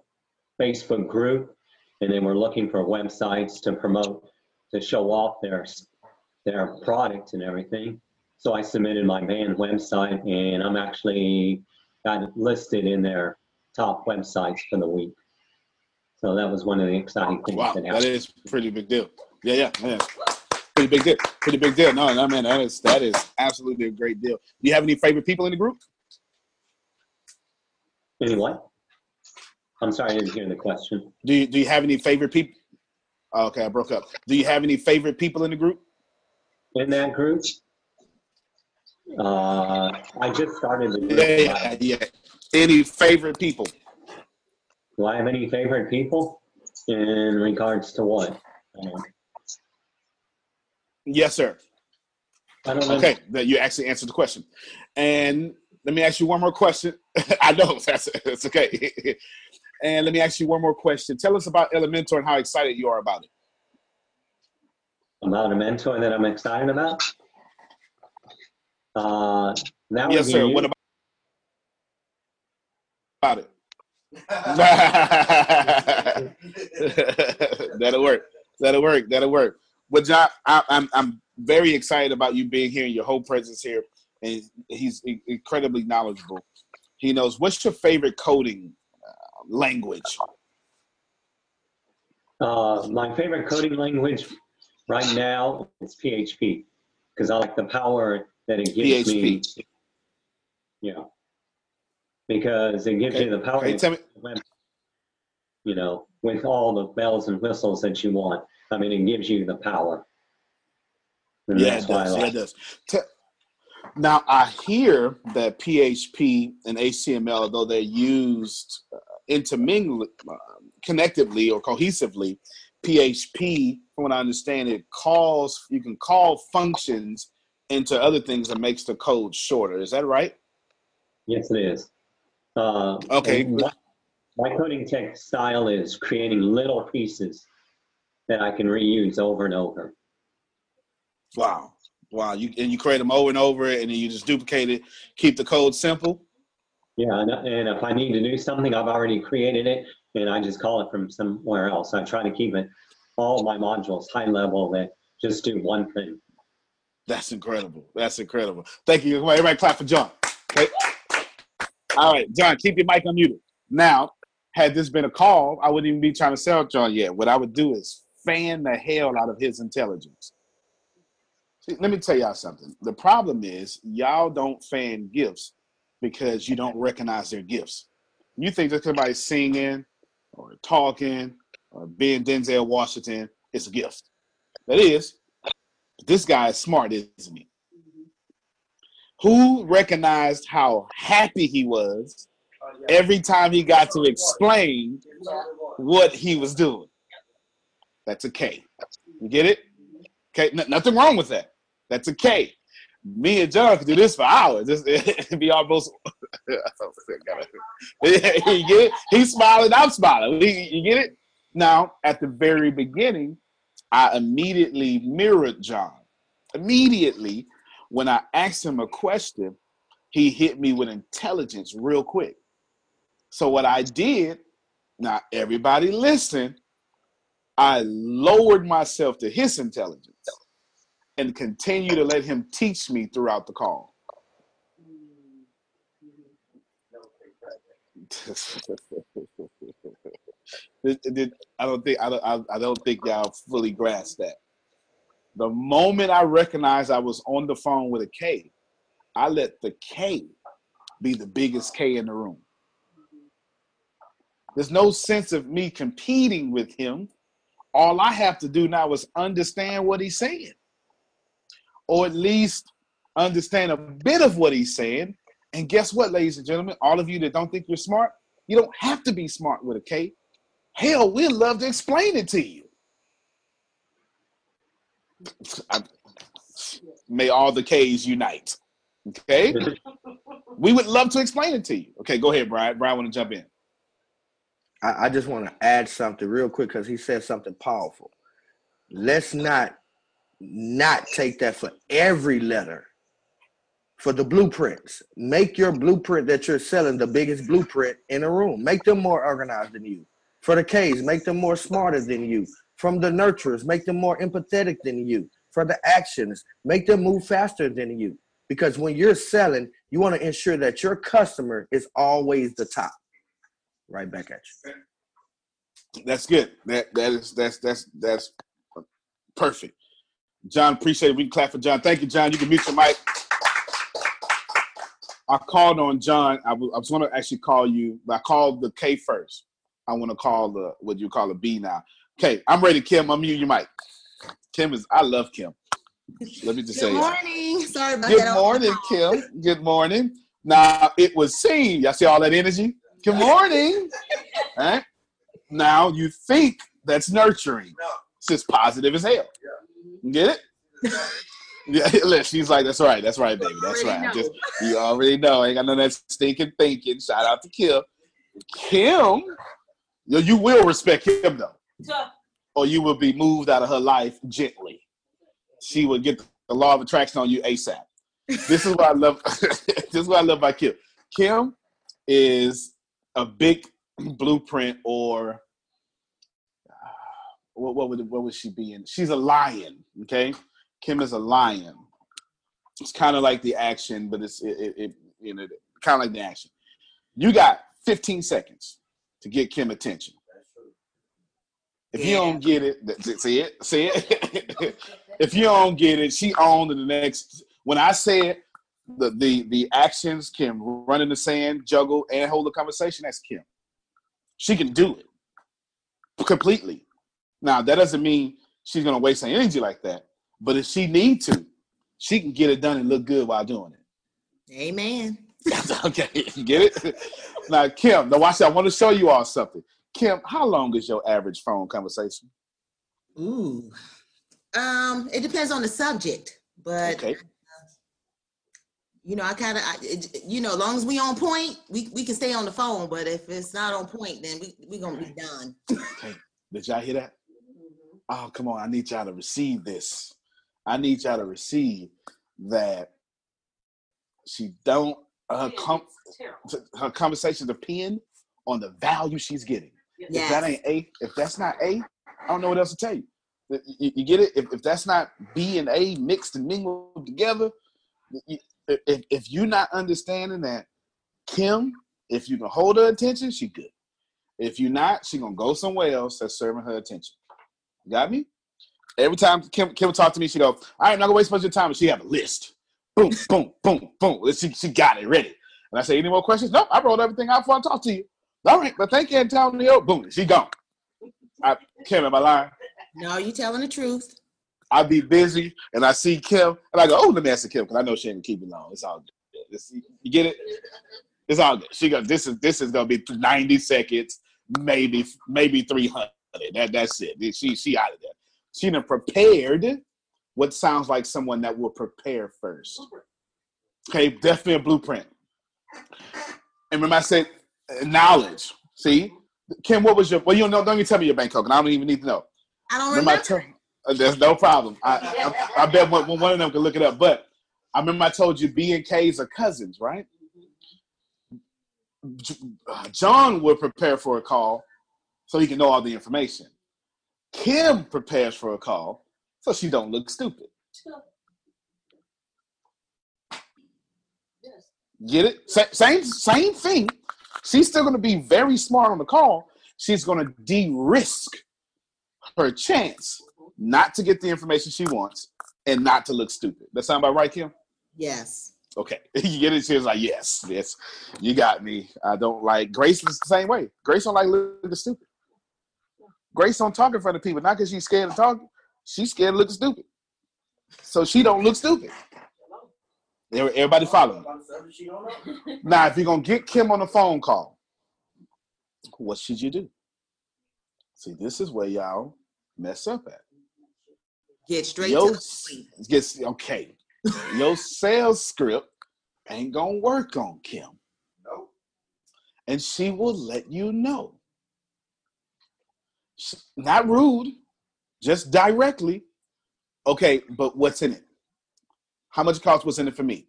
Facebook group, and they were looking for websites to promote, to show off their, their product and everything. So I submitted my band website, and I'm actually got listed in their top websites for the week. So that was one of the exciting things wow, that happened. That is a pretty big deal. Yeah, yeah, yeah. Pretty big deal. Pretty big deal. No, no, man, that is that is absolutely a great deal. Do you have any favorite people in the group? Any what? I'm sorry, I didn't hear the question. Do you do you have any favorite people? Oh, okay, I broke up. Do you have any favorite people in the group? In that group? Uh, I just started the group. Yeah, yeah, yeah. Any favorite people? Do I have any favorite people in regards to what? Um, yes, sir. I don't know. Okay, that you actually answered the question. And let me ask you one more question. I know that's it's okay. And let me ask you one more question. Tell us about Elementor and how excited you are about it. About Elementor that I'm excited about. Uh, that yes, sir. You. What about? About it. That'll work. That'll work. That'll work. Well, John, I, I'm I'm very excited about you being here and your whole presence here. And he's incredibly knowledgeable. He knows. What's your favorite coding uh, language? Uh, my favorite coding language right now is P H P because I like the power that it gives P H P. Me. Yeah. Because it gives okay. you the power, okay, to, you know, with all the bells and whistles that you want. I mean, it gives you the power. And yeah, that's it does. Like. Yeah, it does. Te- now, I hear that P H P and H T M L, although they're used uh, intermingled, uh, connectively or cohesively, P H P, from what I understand, it calls, you can call functions into other things that makes the code shorter. Is that right? Yes, it is. Uh, okay. My, my coding tech style is creating little pieces that I can reuse over and over. Wow. Wow. You and you create them over and over, and then you just duplicate it, keep the code simple. Yeah. And, and if I need to do something, I've already created it, and I just call it from somewhere else. I try to keep it, all my modules, high level that just do one thing. That's incredible. That's incredible. Thank you. Everybody clap for John. Okay. All right, John, keep your mic unmuted. Now, had this been a call, I wouldn't even be trying to sell John yet. What I would do is fan the hell out of his intelligence. See, let me tell y'all something. The problem is y'all don't fan gifts because you don't recognize their gifts. You think that somebody's singing or talking or being Denzel Washington is a gift. That is. This guy is smart, isn't he? Who recognized how happy he was every time he got to explain what he was doing. That's a K. You get it? Okay, N nothing wrong with that. That's a K. Me and John could do this for hours. It'd be almost. You get it? He's smiling, I'm smiling. You get it? Now, at the very beginning, I immediately mirrored John. Immediately, when I asked him a question, he hit me with intelligence real quick. So what I did, now everybody listen, I lowered myself to his intelligence and continue to let him teach me throughout the call. I don't think I don't I don't think y'all fully grasped that. The moment I recognized I was on the phone with a K, I let the K be the biggest K in the room. There's no sense of me competing with him. All I have to do now is understand what he's saying, or at least understand a bit of what he's saying. And guess what, ladies and gentlemen, all of you that don't think you're smart, you don't have to be smart with a K. Hell, we'd love to explain it to you. I, may all the K's unite, okay? We would love to explain it to you. Okay, go ahead, Brian. Brian, want to jump in? I, I just want to add something real quick because he said something powerful. Let's not not take that for every letter. For the blueprints, make your blueprint that you're selling the biggest blueprint in a room. Make them more organized than you. For the K's, make them more smarter than you. From the nurturers, make them more empathetic than you. For the actions, make them move faster than you. Because when you're selling, you want to ensure that your customer is always the top. Right back at you. That's good. That that is that's that's that's perfect. John, appreciate it. We can clap for John. Thank you, John. You can mute your mic. I called on John. I was going to actually call you, but I called the K first. I want to call the what you call a B now. Okay, I'm ready, Kim. I'm you. You mic. Kim is. I love Kim. Let me just say. Good morning. It. Sorry about Good that. Good morning, Kim. Good morning. Now it would seem. Y'all see all that energy? Good morning. All right. Now you think that's nurturing? It's just positive as hell. You get it? Yeah, look, she's like, that's right, that's right, baby, that's right. I just, you already know, I ain't got none of that stinking thinking. Shout out to Kim. Kim, you, you will respect Kim, though, or you will be moved out of her life gently. She will get the law of attraction on you ASAP. This is what I love. This is what I love about Kim. Kim is a big blueprint, or uh, what, what would what would she be in? She's a lion, okay? Kim is a lion. It's kind of like the action, but it's it, it, it you know kind of like the action. You got fifteen seconds to get Kim attention. If yeah. you don't get it, say it, say it. If you don't get it, she on to the next. When I say it, the the the actions can run in the sand, juggle, and hold a conversation. That's Kim. She can do it completely. Now that doesn't mean she's gonna waste her energy like that. But if she need to, she can get it done and look good while doing it. Amen. Okay, you get it? Now, Kim, now watch that. I want to show you all something. Kim, how long is your average phone conversation? Ooh, um, it depends on the subject, but okay. uh, you know, I kind of, you know, as long as we on point, we we can stay on the phone. But if it's not on point, then we we gonna be done. Okay. Did y'all hear that? Oh, come on! I need y'all to receive this. I need y'all to receive that she don't, her, com her conversation depend on the value she's getting. Yes. If that ain't A, if that's not A, I don't know what else to tell you. You, you get it? If, if that's not B and A mixed and mingled together, if, if you're not understanding that, Kim, if you can hold her attention, she good. If you're not, she gonna go somewhere else that's serving her attention. Got me? Every time Kim, Kim talk to me, she go, all right, I'm not gonna waste much of your time. And she have a list. Boom, boom, boom, boom. She, she got it ready. And I say, any more questions? Nope, I wrote everything out before I talk to you. All right, but thank you, Antonio. Boom, she gone. I, Kim, am I lying? No, you telling the truth. I be busy, and I see Kim, and I go, oh, let me ask Kim, because I know she ain't keep me long. It's all good. It's, you get it? It's all good. She goes, this is this is gonna be ninety seconds, maybe maybe three hundred. That that's it. She she out of there. She done prepared what sounds like someone that will prepare first. Okay, definitely a blueprint. And remember I said knowledge. See, Kim, what was your? Well, you don't know. Don't even tell me your bank token. I don't even need to know. I don't remember. remember. I t- there's no problem. I I, I bet one, one of them can look it up. But I remember I told you B and K's are cousins, right? John would prepare for a call so he can know all the information. Kim prepares for a call so she don't look stupid. Yes. Get it? Sa- same same thing. She's still going to be very smart on the call. She's going to de-risk her chance not to get the information she wants and not to look stupid. That sound about right, Kim? Yes. Okay. You get it? She was like, yes, yes. You got me. I don't like... Grace is the same way. Grace don't like looking stupid. Grace don't talk in front of people. Not because she's scared of talking. She's scared of looking stupid. So she don't look stupid. Everybody follow me. Now, if you're going to get Kim on a phone call, what should you do? See, this is where y'all mess up at. Get straight Yo, to the get, Okay. Your sales script ain't going to work on Kim. Nope. And she will let you know. She, not rude, just directly. Okay, but what's in it? How much cost was in it for me?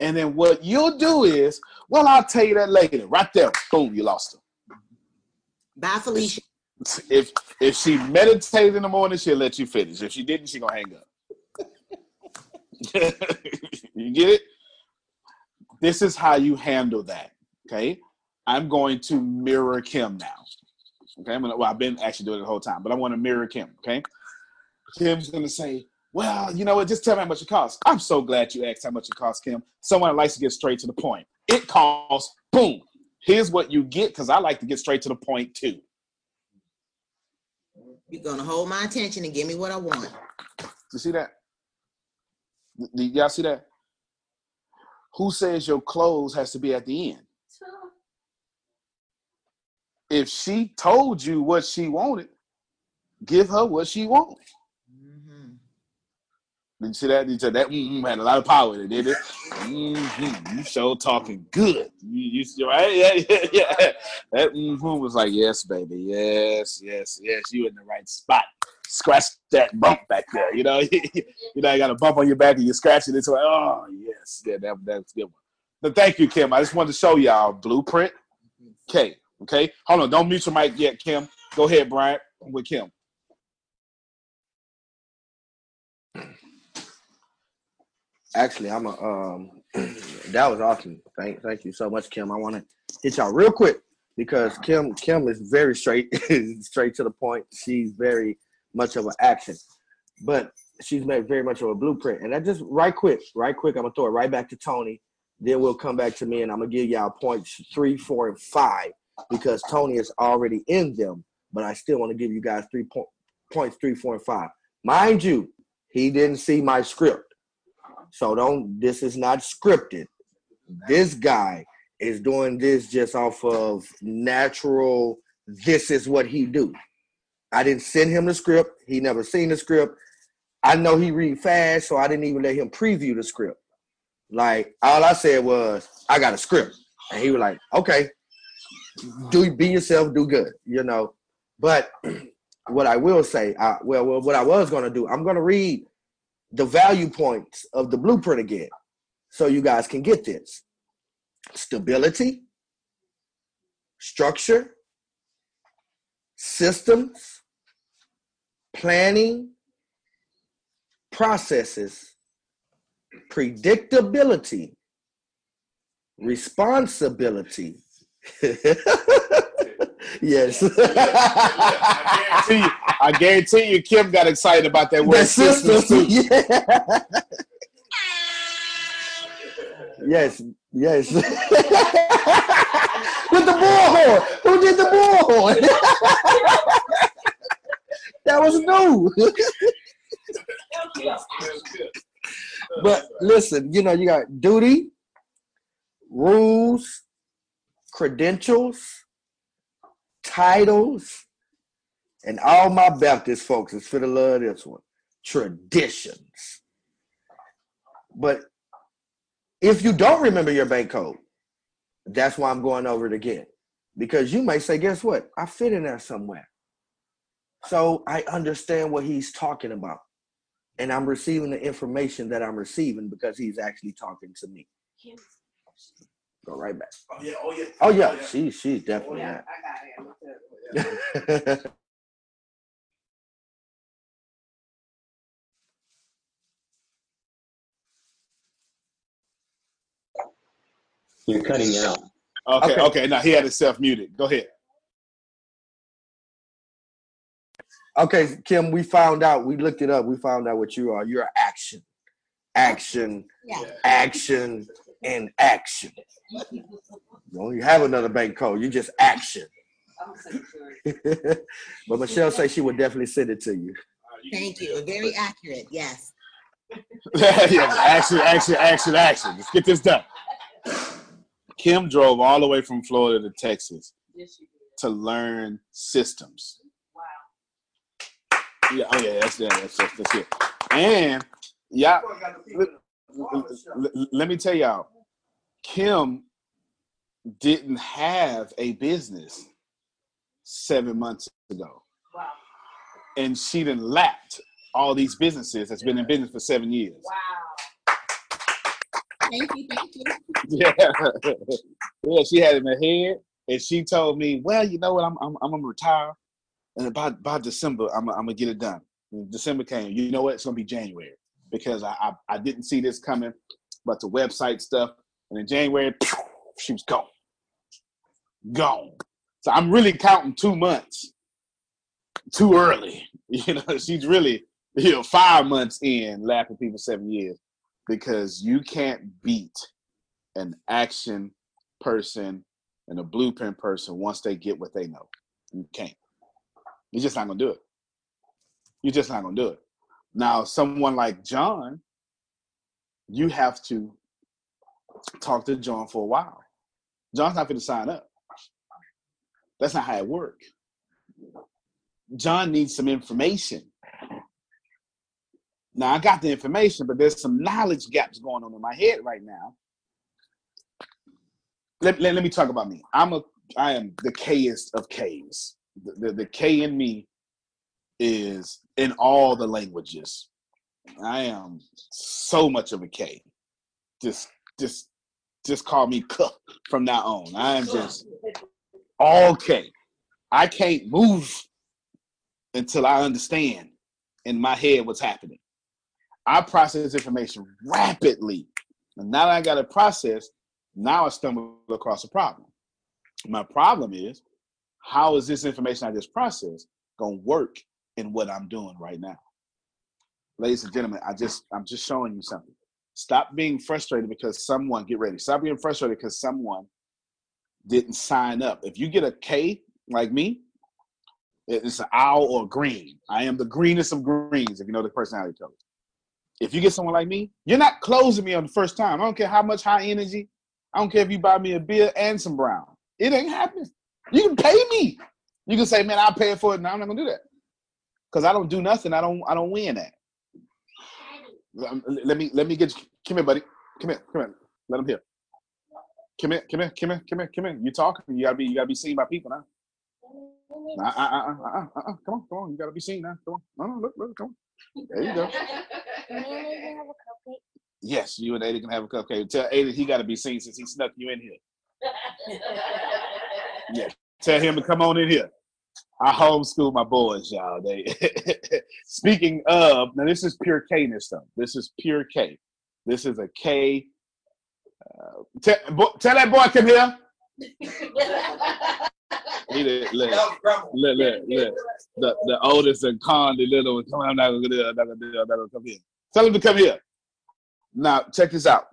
And then what you'll do is, well, I'll tell you that later. Right there, boom, you lost her. Bye, Felicia. If if she meditated in the morning, she'll let you finish. If she didn't, she's going to hang up. You get it? This is how you handle that, okay? I'm going to mirror Kim now, okay? I'm gonna, well, I've been actually doing it the whole time, but I want to mirror Kim, okay? Kim's going to say, well, you know what? Just tell me how much it costs. I'm so glad you asked how much it costs, Kim. Someone likes to get straight to the point. It costs, boom. Here's what you get, because I like to get straight to the point, too. You're going to hold my attention and give me what I want. You see that? Do y'all see that? Who says your close has to be at the end? If she told you what she wanted, give her what she wanted. Did you see that? You said that mm-hmm, had a lot of power in it, didn't it? Mm-hmm. You sure talking good. You, you right? Yeah, yeah, yeah. That mm-hmm was like, yes, baby, yes, yes, yes. You in the right spot. Scratch that bump back there. You know, you know, you got a bump on your back and you scratch it. It's like, oh yes, yeah, that that's a good one. But thank you, Kim. I just wanted to show y'all blueprint. Okay, okay. Hold on, don't mute your mic yet, Kim. Go ahead, Brian. I'm with Kim. Actually, I'm a, um, that was awesome. Thank thank you so much, Kim. I want to hit y'all real quick because Kim Kim is very straight, straight to the point. She's very much of an action, but she's made very much of a blueprint. And that just right quick, right quick, I'm going to throw it right back to Tony. Then we'll come back to me and I'm going to give y'all points three, four, and five because Tony is already in them, but I still want to give you guys three po- points, three, four, and five. Mind you, he didn't see my script. So don't, this is not scripted. This guy is doing this just off of natural, this is what he do. I didn't send him the script. He never seen the script. I know he read fast, so I didn't even let him preview the script. Like, all I said was, I got a script. And he was like, okay, do be yourself, do good, you know. But what I will say, I, well, well, what I was going to do, I'm going to read the value points of the blueprint again, so you guys can get this. Stability, structure, systems, planning, processes, predictability, responsibility. Yes. I guarantee you, I guarantee you Kim got excited about that word system. Yeah. Yes, yes. With the bullhorn. Who did the bullhorn? That was new. But listen, you know, you got duty, rules, credentials, titles, and all my Baptist folks is for the love of this one, traditions. But if you don't remember your bank code, that's why I'm going over it again. Because you might say, guess what? I fit in there somewhere. So I understand what he's talking about. And I'm receiving the information that I'm receiving because he's actually talking to me. Yes. Go right back. Oh, yeah. Oh, yeah. Oh, yeah. Oh, yeah. She, she's definitely oh, yeah. not. I got it. Yeah. You're cutting out. Okay, okay, okay. Now he had himself muted. Go ahead. Okay, Kim, we found out. We looked it up. We found out what you are. You're action, action, yeah. action, and action. You don't have another bank code. You just action. But Michelle said she would definitely send it to you. Thank you. Very accurate. Yes. Yes. Action, action, action, action. Let's get this done. Kim drove all the way from Florida to Texas yes, to learn systems. Wow. Yeah, oh yeah, that's that. That's, that's, that's it. And yeah, let, let, let me tell y'all, Kim didn't have a business seven months ago. Wow. And she done lapped all these businesses that's been in business for seven years. Wow. Thank you, thank you. Yeah. Yeah, she had it in her head, and she told me, well, you know what, I'm I'm, I'm gonna retire, and by, by December, I'm, I'm gonna get it done. And December came, you know what, it's gonna be January, because I, I, I didn't see this coming, but the website stuff, and in January, she was gone. Gone. So I'm really counting two months too early. You know, she's really, you know, five months in, laughing people seven years. Because you can't beat an action person and a blueprint person once they get what they know. You can't. You're just not going to do it. You're just not going to do it. Now, someone like John, you have to talk to John for a while. John's not going to sign up. That's not how it works. John needs some information. Now, I got the information, but there's some knowledge gaps going on in my head right now. Let, let, let me talk about me. I'm a, I am the K-est of Ks. The, the, the K in me is in all the languages. I am so much of a K. Just, just, just call me K from now on. I am just all K. I can't move until I understand in my head what's happening. I process information rapidly. And now that I got to process, now I stumble across a problem. My problem is, how is this information I just processed gonna work in what I'm doing right now? Ladies and gentlemen, I just, I'm just showing you something. Stop being frustrated because someone, get ready. Stop being frustrated because someone didn't sign up. If you get a K like me, it's an owl or green. I am the greenest of greens, if you know the personality colors. If you get someone like me, you're not closing me on the first time. I don't care how much high energy. I don't care if you buy me a beer and some brown. It ain't happening. You can pay me. You can say, man, I'll pay for it. No, I'm not going to do that. Because I don't do nothing. I don't I don't win that. Let me let me get you. Come here, buddy. Come here. Come here. Let him hear. Come here. Come here. Come here. Come here. Come here. You talking. You got to be, you gotta be seen by people now. Uh, uh, uh, uh, uh, uh, come on. Come on. You got to be seen now. Come on. No, no, look, look. Come on. There you go. Can Aiden have a cupcake? Yes, you and Aiden can have a cupcake. Tell Aiden he got to be seen since he snuck you in here. Yeah, tell him to come on in here. I homeschool my boys, y'all. They speaking of, now this is pure K-ness stuff. This is pure K. This is a K. Uh, tell, bo- tell that boy come here. He did, look, look, look, look. The, the oldest and con, the little one. Come on, I'm not gonna do it. I'm not gonna do it. I'm not gonna come here. Tell him to come here. Now, check this out.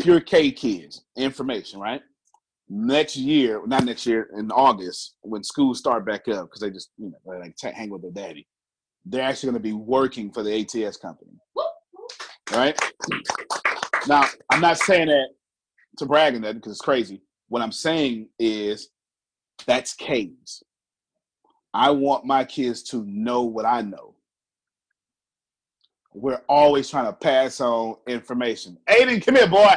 Pure K kids, information, right? Next year, not next year, in August, when schools start back up, because they just, you know, they like t- hang with their daddy, they're actually gonna be working for the A T S company. Right? Now, I'm not saying that to brag on that because it's crazy. What I'm saying is that's K's. I want my kids to know what I know. We're always trying to pass on information. Aiden, come here, boy.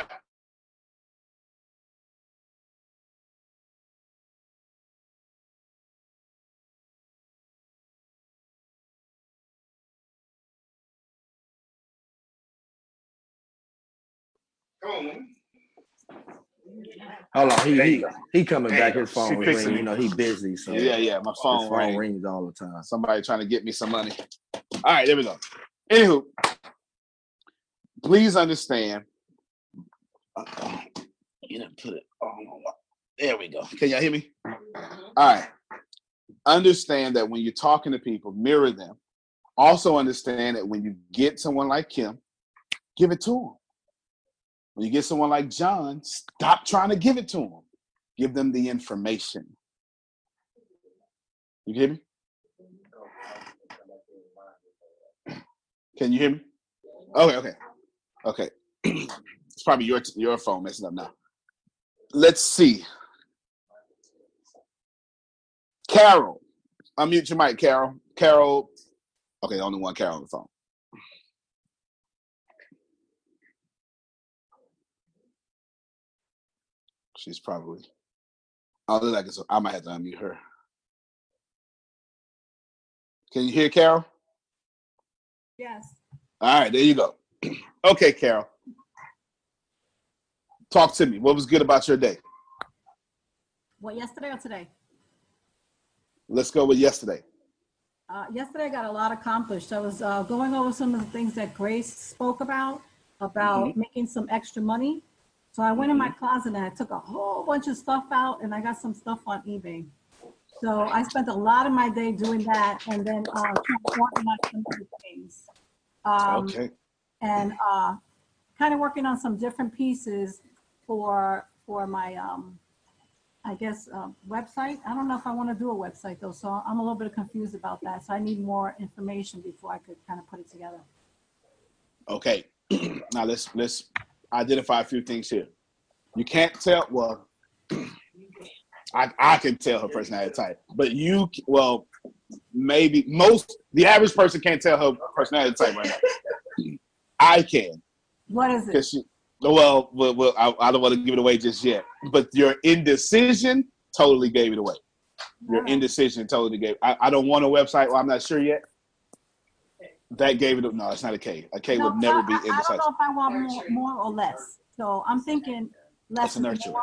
Hold on, he he, he coming back. His phone rings. You know he busy. So yeah, yeah, my phone, phone rings. rings all the time. Somebody trying to get me some money. All right, there we go. Anywho, please understand. You didn't put it on. There we go. Can y'all hear me? All right. Understand that when you're talking to people, mirror them. Also understand that when you get someone like Kim, give it to them. When you get someone like John, stop trying to give it to them. Give them the information. You hear me? Can you hear me? Okay, okay, okay. It's probably your your phone messing up now. Let's see. Carol, unmute your mic, Carol. Carol. Okay, only one Carol on the phone. She's probably. I look like it's, I might have to unmute her. Can you hear Carol? Yes. All right, there you go. Okay, Carol. Talk to me. What was good about your day? What, yesterday or today? Let's go with yesterday. Uh, yesterday, I got a lot accomplished. I was uh, going over some of the things that Grace spoke about, about mm-hmm. making some extra money. So I went in my closet and I took a whole bunch of stuff out and I got some stuff on eBay. So I spent a lot of my day doing that and then uh, trying to organize some other things. Um, okay. And uh, kind of working on some different pieces for for my, um, I guess, uh, website. I don't know if I want to do a website though, so I'm a little bit confused about that. So I need more information before I could kind of put it together. Okay. Now let's let's. identify a few things here. You can't tell, well, I, I can tell her personality type, but you, well, maybe most, the average person can't tell her personality type right now. I can. What is it? She, well, well, well I, I don't want to give it away just yet, but your indecision totally gave it away. Your indecision totally gave, I, I don't want a website, well, I'm not sure yet. That gave it up. No, it's not a K. A K no, would never I, be indecisive. I don't know if I want more, more or less. So I'm thinking less. That's a nurture.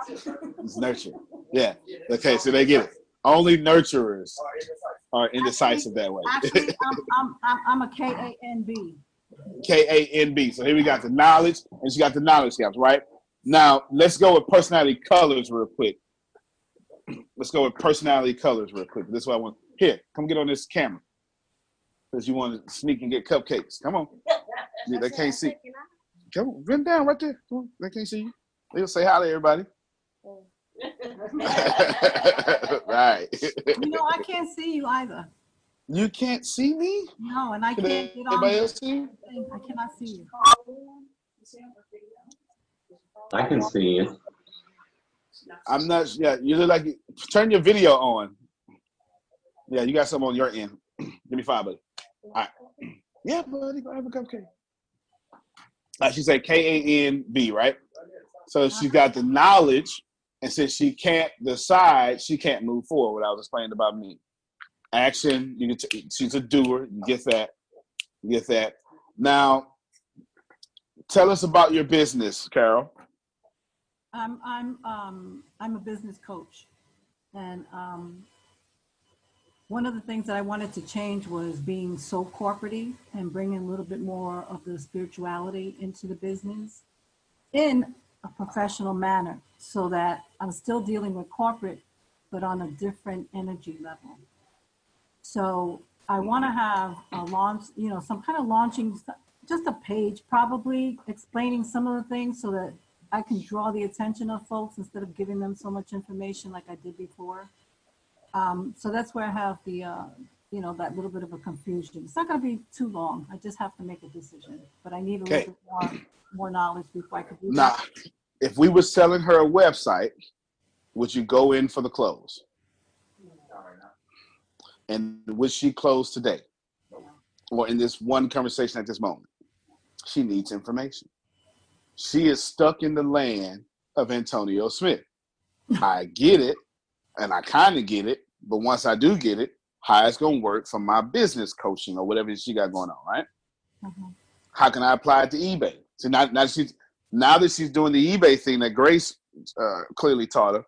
It's nurture. Yeah. Okay, so they get it. Only nurturers are indecisive actually, that way. Actually, I'm, I'm, I'm a K A N B. K A N B. So here we got the knowledge, and she got the knowledge gaps, right? Now, let's go with personality colors real quick. Let's go with personality colors real quick. This is what I want. Here, come get on this camera. Because you want to sneak and get cupcakes. Come on. Yeah, they can't see. Come on, run down right there. Come on. They can't see you. They'll say hi to everybody. Right. You know, I can't see you either. You can't see me? No, and I Can can't get on. Anybody else see you? I cannot see you. I can see you. I'm not, yeah, you look like, you, turn your video on. Yeah, you got something on your end. Give me five, buddy. All right. Yeah, buddy, go have a cupcake. Like she said, K A N B, right? So she's got the knowledge, and since she can't decide, she can't move forward. What I was explaining about me. Action, you get to, she's a doer. You get that. You get that. Now, tell us about your business, Carol. I'm I'm um I'm a business coach, and um. One of the things that I wanted to change was being so corporate-y and bringing a little bit more of the spirituality into the business in a professional manner so that I'm still dealing with corporate, but on a different energy level. So I want to have a launch, you know, some kind of launching, just a page probably explaining some of the things so that I can draw the attention of folks instead of giving them so much information like I did before. Um, so that's where I have the, uh, you know, that little bit of a confusion. It's not going to be too long. I just have to make a decision, but I need a okay. little bit more, more knowledge before I could do now, that. Now, if we were selling her a website, would you go in for the close? Not right now. And would she close today? Nope. Or in this one conversation at this moment? She needs information. She is stuck in the land of Antonio Smith. I get it, and I kind of get it, but once I do get it, how it's going to work for my business coaching or whatever she got going on, right? Mm-hmm. How can I apply it to eBay? So now, now, she's, now that she's doing the eBay thing that Grace uh, clearly taught her,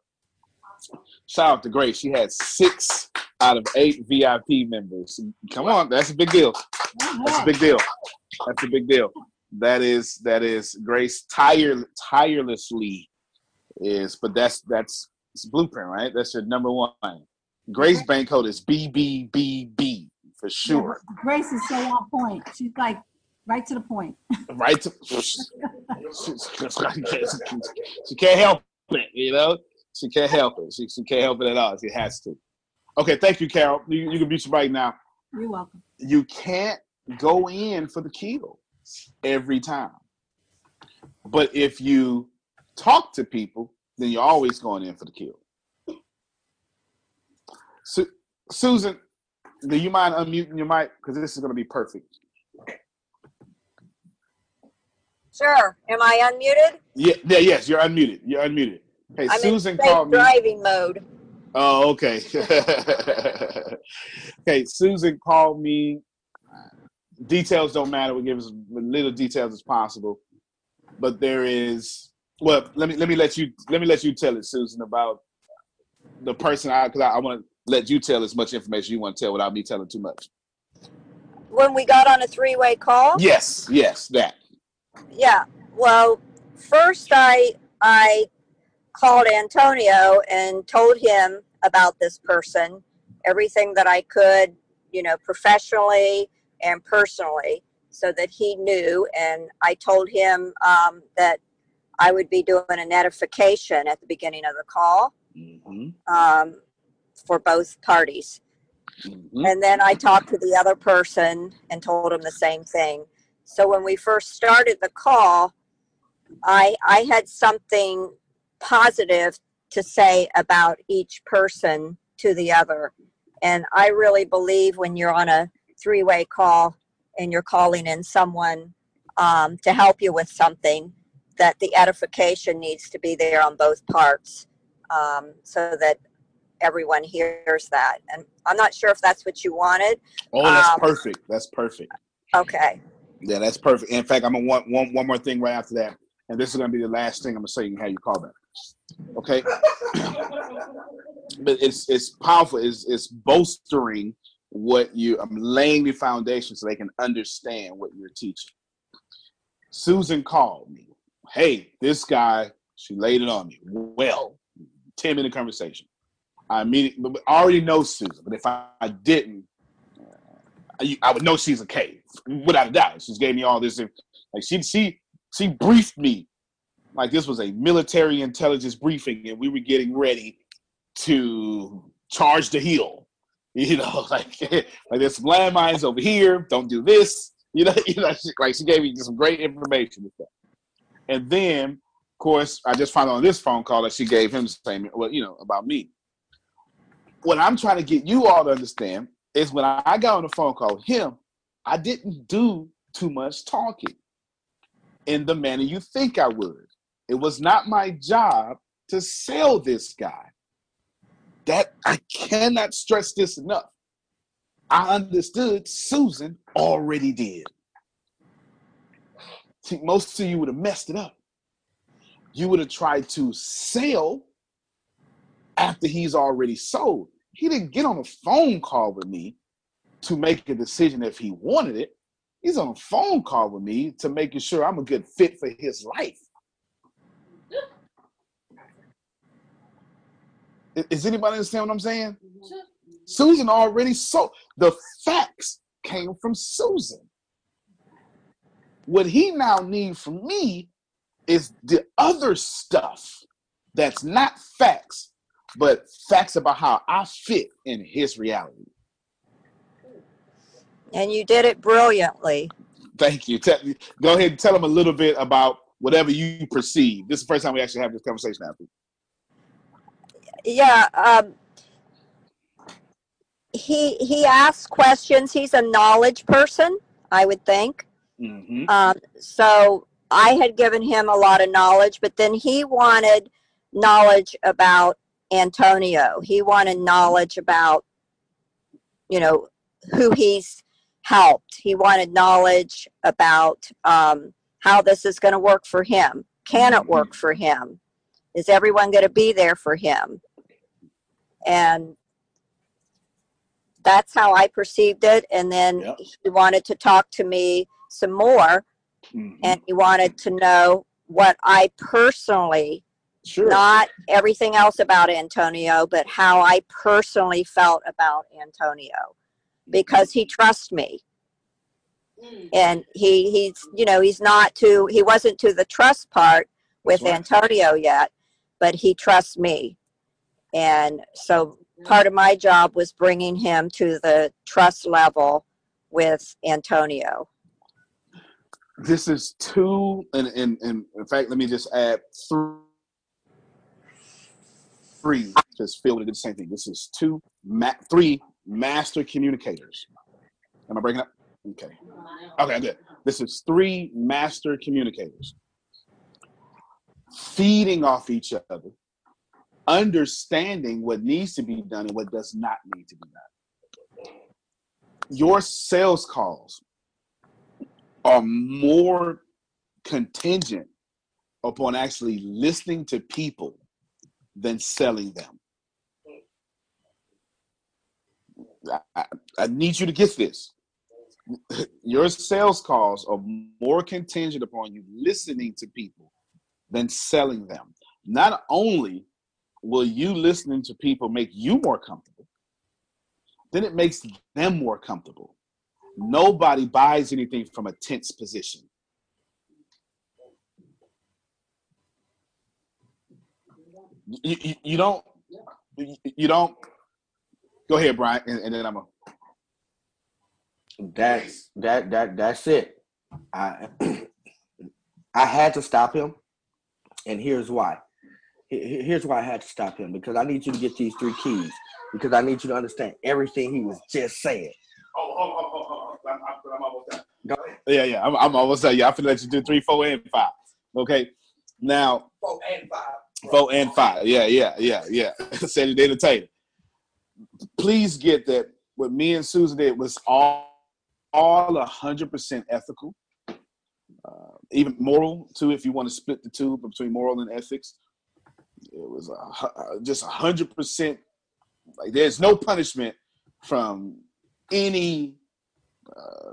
shout out to Grace. She had six out of eight V I P members. Come on, that's a big deal. That's a big deal. That's a big deal. That is, that is Grace tire, tirelessly is, but that's, that's it's blueprint, right? That's your number one. Grace bank code is B B B B for sure. Yeah, Grace is so on point. She's like right to the point. Right to she can't help it, you know? She can't help it. She, she can't help it at all. She has to. Okay, thank you, Carol. You, you can mute your mic now. You're welcome. You can't go in for the kill every time. But if you talk to people, then you're always going in for the kill. So, Susan, do you mind unmuting your mic? Because this is going to be perfect. Sure. Am I unmuted? Yeah. Yeah. Yes, you're unmuted. You're unmuted. Hey, I'm Susan in called me. Driving mode. Oh, okay. Okay, Susan called me. Details don't matter. We give as little details as possible. But there is. Well, let me let me let you let me let you tell it, Susan, about the person I because I, I want to. Let you tell as much information you want to tell without me telling too much. When we got on a three-way call? Yes, yes, that. Yeah, well, first I I called Antonio and told him about this person, everything that I could, you know, professionally and personally, so that he knew. And I told him um, that I would be doing a notification at the beginning of the call. Mm-hmm. Um for both parties. Mm-hmm. And then I talked to the other person and told him the same thing. So when we first started the call, I I had something positive to say about each person to the other. And I really believe when you're on a three-way call and you're calling in someone um, to help you with something, that the edification needs to be there on both parts um, so that everyone hears that. And I'm not sure if that's what you wanted. Oh, that's um, perfect. That's perfect. Okay. Yeah, that's perfect. In fact, I'm going to want one, one more thing right after that. And this is going to be the last thing I'm going to say and have you call back. Okay. But it's it's powerful. It's, it's bolstering what you, I'm laying the foundation so they can understand what you're teaching. Susan called me. Hey, this guy, she laid it on me. Well, ten minute conversation. I mean, but I already know Susan, but if I, I didn't, I, I would know she's a K, without a doubt. She gave me all this, like she she she briefed me, like this was a military intelligence briefing, and we were getting ready to charge the hill, you know, like like there's some landmines over here, don't do this, you know, you know, she, like she gave me some great information with that, and then of course I just found on this phone call that she gave him the same, well, you know, about me. What I'm trying to get you all to understand is when I got on the phone call with him, I didn't do too much talking in the manner you think I would. It was not my job to sell this guy. That I cannot stress this enough. I understood Susan already did. See, most of you would have messed it up. You would have tried to sell after he's already sold. He didn't get on a phone call with me to make a decision if he wanted it. He's on a phone call with me to making sure I'm a good fit for his life. Is anybody understand what I'm saying? Sure. Susan already sold. The facts came from Susan. What he now needs from me is the other stuff that's not facts, but facts about how I fit in his reality. And you did it brilliantly. Thank you. Tell, go ahead and tell them a little bit about whatever you perceive. This is the first time we actually have this conversation after. yeah, um, he he asks questions. He's a knowledge person, I would think. Mm-hmm. Um, so I had given him a lot of knowledge, but then he wanted knowledge about Antonio. He wanted knowledge about, you know, who he's helped. He wanted knowledge about um, how this is going to work for him. Can it work for him? Is everyone going to be there for him? And that's how I perceived it. And then yep. he wanted to talk to me some more. Mm-hmm. And he wanted to know what I personally, sure. not everything else about Antonio, but how I personally felt about Antonio, because he trusts me. Mm. And he, he's, you know, he's not to, he wasn't to the trust part with right. Antonio yet, but he trusts me. And so part of my job was bringing him to the trust level with Antonio. This is two, and, and, and in fact, let me just add three, three just filled it the same thing. This is two, ma three master communicators. Am I breaking up? Okay. Okay, good. This is three master communicators feeding off each other, understanding what needs to be done and what does not need to be done. Your sales calls are more contingent upon actually listening to people than selling them. I, I need you to get this. Your sales calls are more contingent upon you listening to people than selling them. Not only will you listening to people make you more comfortable, then it makes them more comfortable. Nobody buys anything from a tense position. You, you, you don't, you, you don't, go ahead, Brian, and, and then I'm a. That's, that, that, that's it. I, I had to stop him, and here's why. Here's why I had to stop him, because I need you to get these three keys, because I need you to understand everything he was just saying. Oh, oh, oh, oh, oh. I'm, I'm, I'm almost done. Go ahead. Yeah, yeah, I'm, I'm almost done. Yeah, I feel like you do three, four, and five. Okay, now. Four and five. Four and five. Yeah, yeah, yeah, yeah. Saturday to Taylor. Please get that what me and Susan did was all, all one hundred percent ethical, uh, even moral too, if you want to split the two between moral and ethics. It was a, just one hundred percent, like there's no punishment from any uh,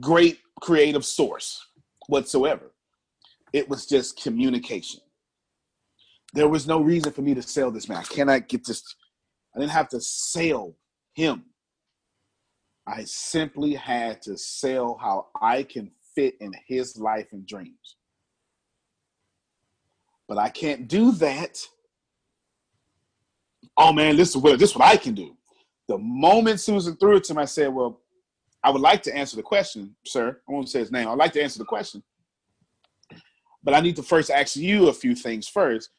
great creative source whatsoever. It was just communication. There was no reason for me to sell this man. I cannot get this. I didn't have to sell him. I simply had to sell how I can fit in his life and dreams. But I can't do that. Oh man, this is what, this is what I can do. The moment Susan threw it to him, I said, well, I would like to answer the question, sir. I won't say his name. I'd like to answer the question, but I need to first ask you a few things first.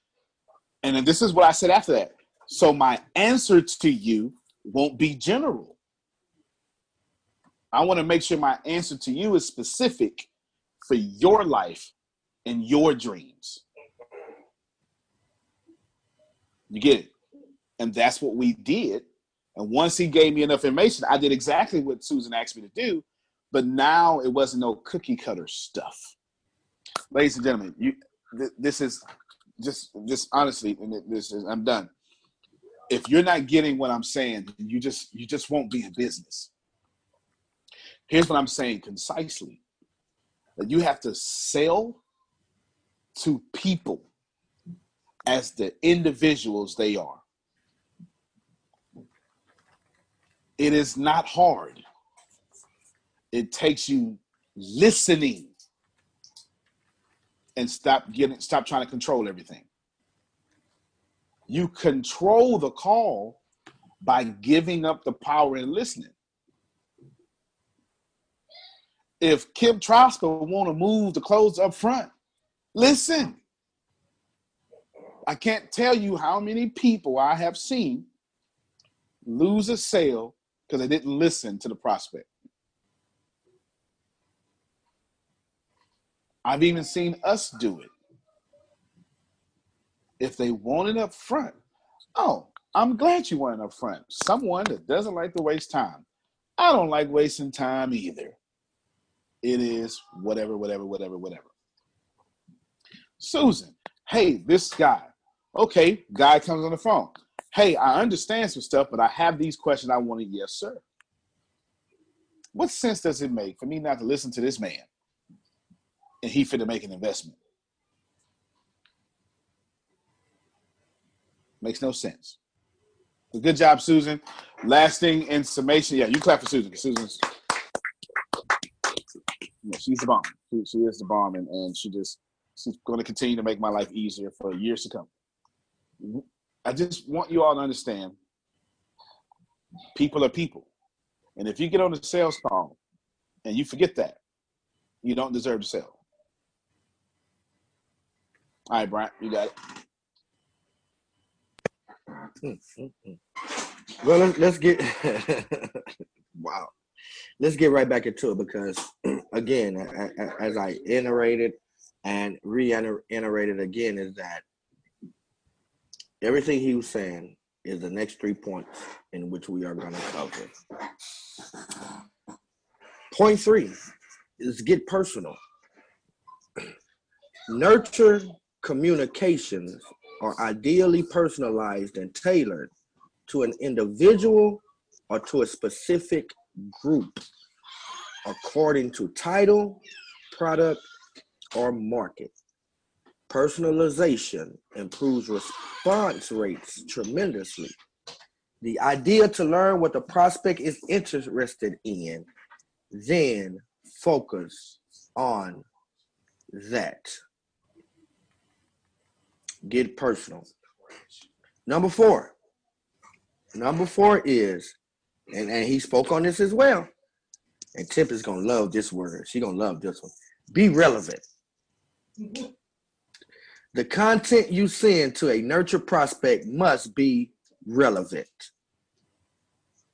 And then this is what I said after that. So my answer to you won't be general. I want to make sure my answer to you is specific for your life and your dreams. You get it? And that's what we did. And once he gave me enough information, I did exactly what Susan asked me to do, but now it wasn't no cookie cutter stuff. Ladies and gentlemen, you, th this is just, just honestly, and this is, I'm done. If you're not getting what I'm saying, you just, you just won't be in business. Here's what I'm saying concisely, that you have to sell to people as the individuals they are. It is not hard. It takes you listening and stop getting, stop trying to control everything. You control the call by giving up the power and listening. If Kim Troska want to move the clothes up front, listen. I can't tell you how many people I have seen lose a sale because they didn't listen to the prospect. I've even seen us do it. If they want it up front, oh, I'm glad you want it up front. Someone that doesn't like to waste time. I don't like wasting time either. It is whatever, whatever, whatever, whatever. Susan, hey, this guy. Okay, guy comes on the phone. Hey, I understand some stuff, but I have these questions I want to, yes, sir. What sense does it make for me not to listen to this man? And he fit to make an investment. Makes no sense. Well, good job, Susan. Last thing in summation. Yeah, you clap for Susan. Susan's, yeah, she's the bomb. She, she is the bomb, and, and she just she's going to continue to make my life easier for years to come. I just want you all to understand, people are people. And if you get on the sales call and you forget that, you don't deserve to sell. All right, Brian, you got it. Well, let's, let's get wow. Let's get right back into it because, again, I, I, as I iterated and reiterated again, is that everything he was saying is the next three points in which we are going to cover. Point three is get personal. Nurture communications are ideally personalized and tailored to an individual or to a specific group according to title, product, or market. Personalization improves response rates tremendously. The idea to learn what the prospect is interested in, then focus on that. Get personal. Number four. Number four is, and, and he spoke on this as well, and Tip is going to love this word. She's going to love this one. Be relevant. Mm-hmm. The content you send to a nurture prospect must be relevant.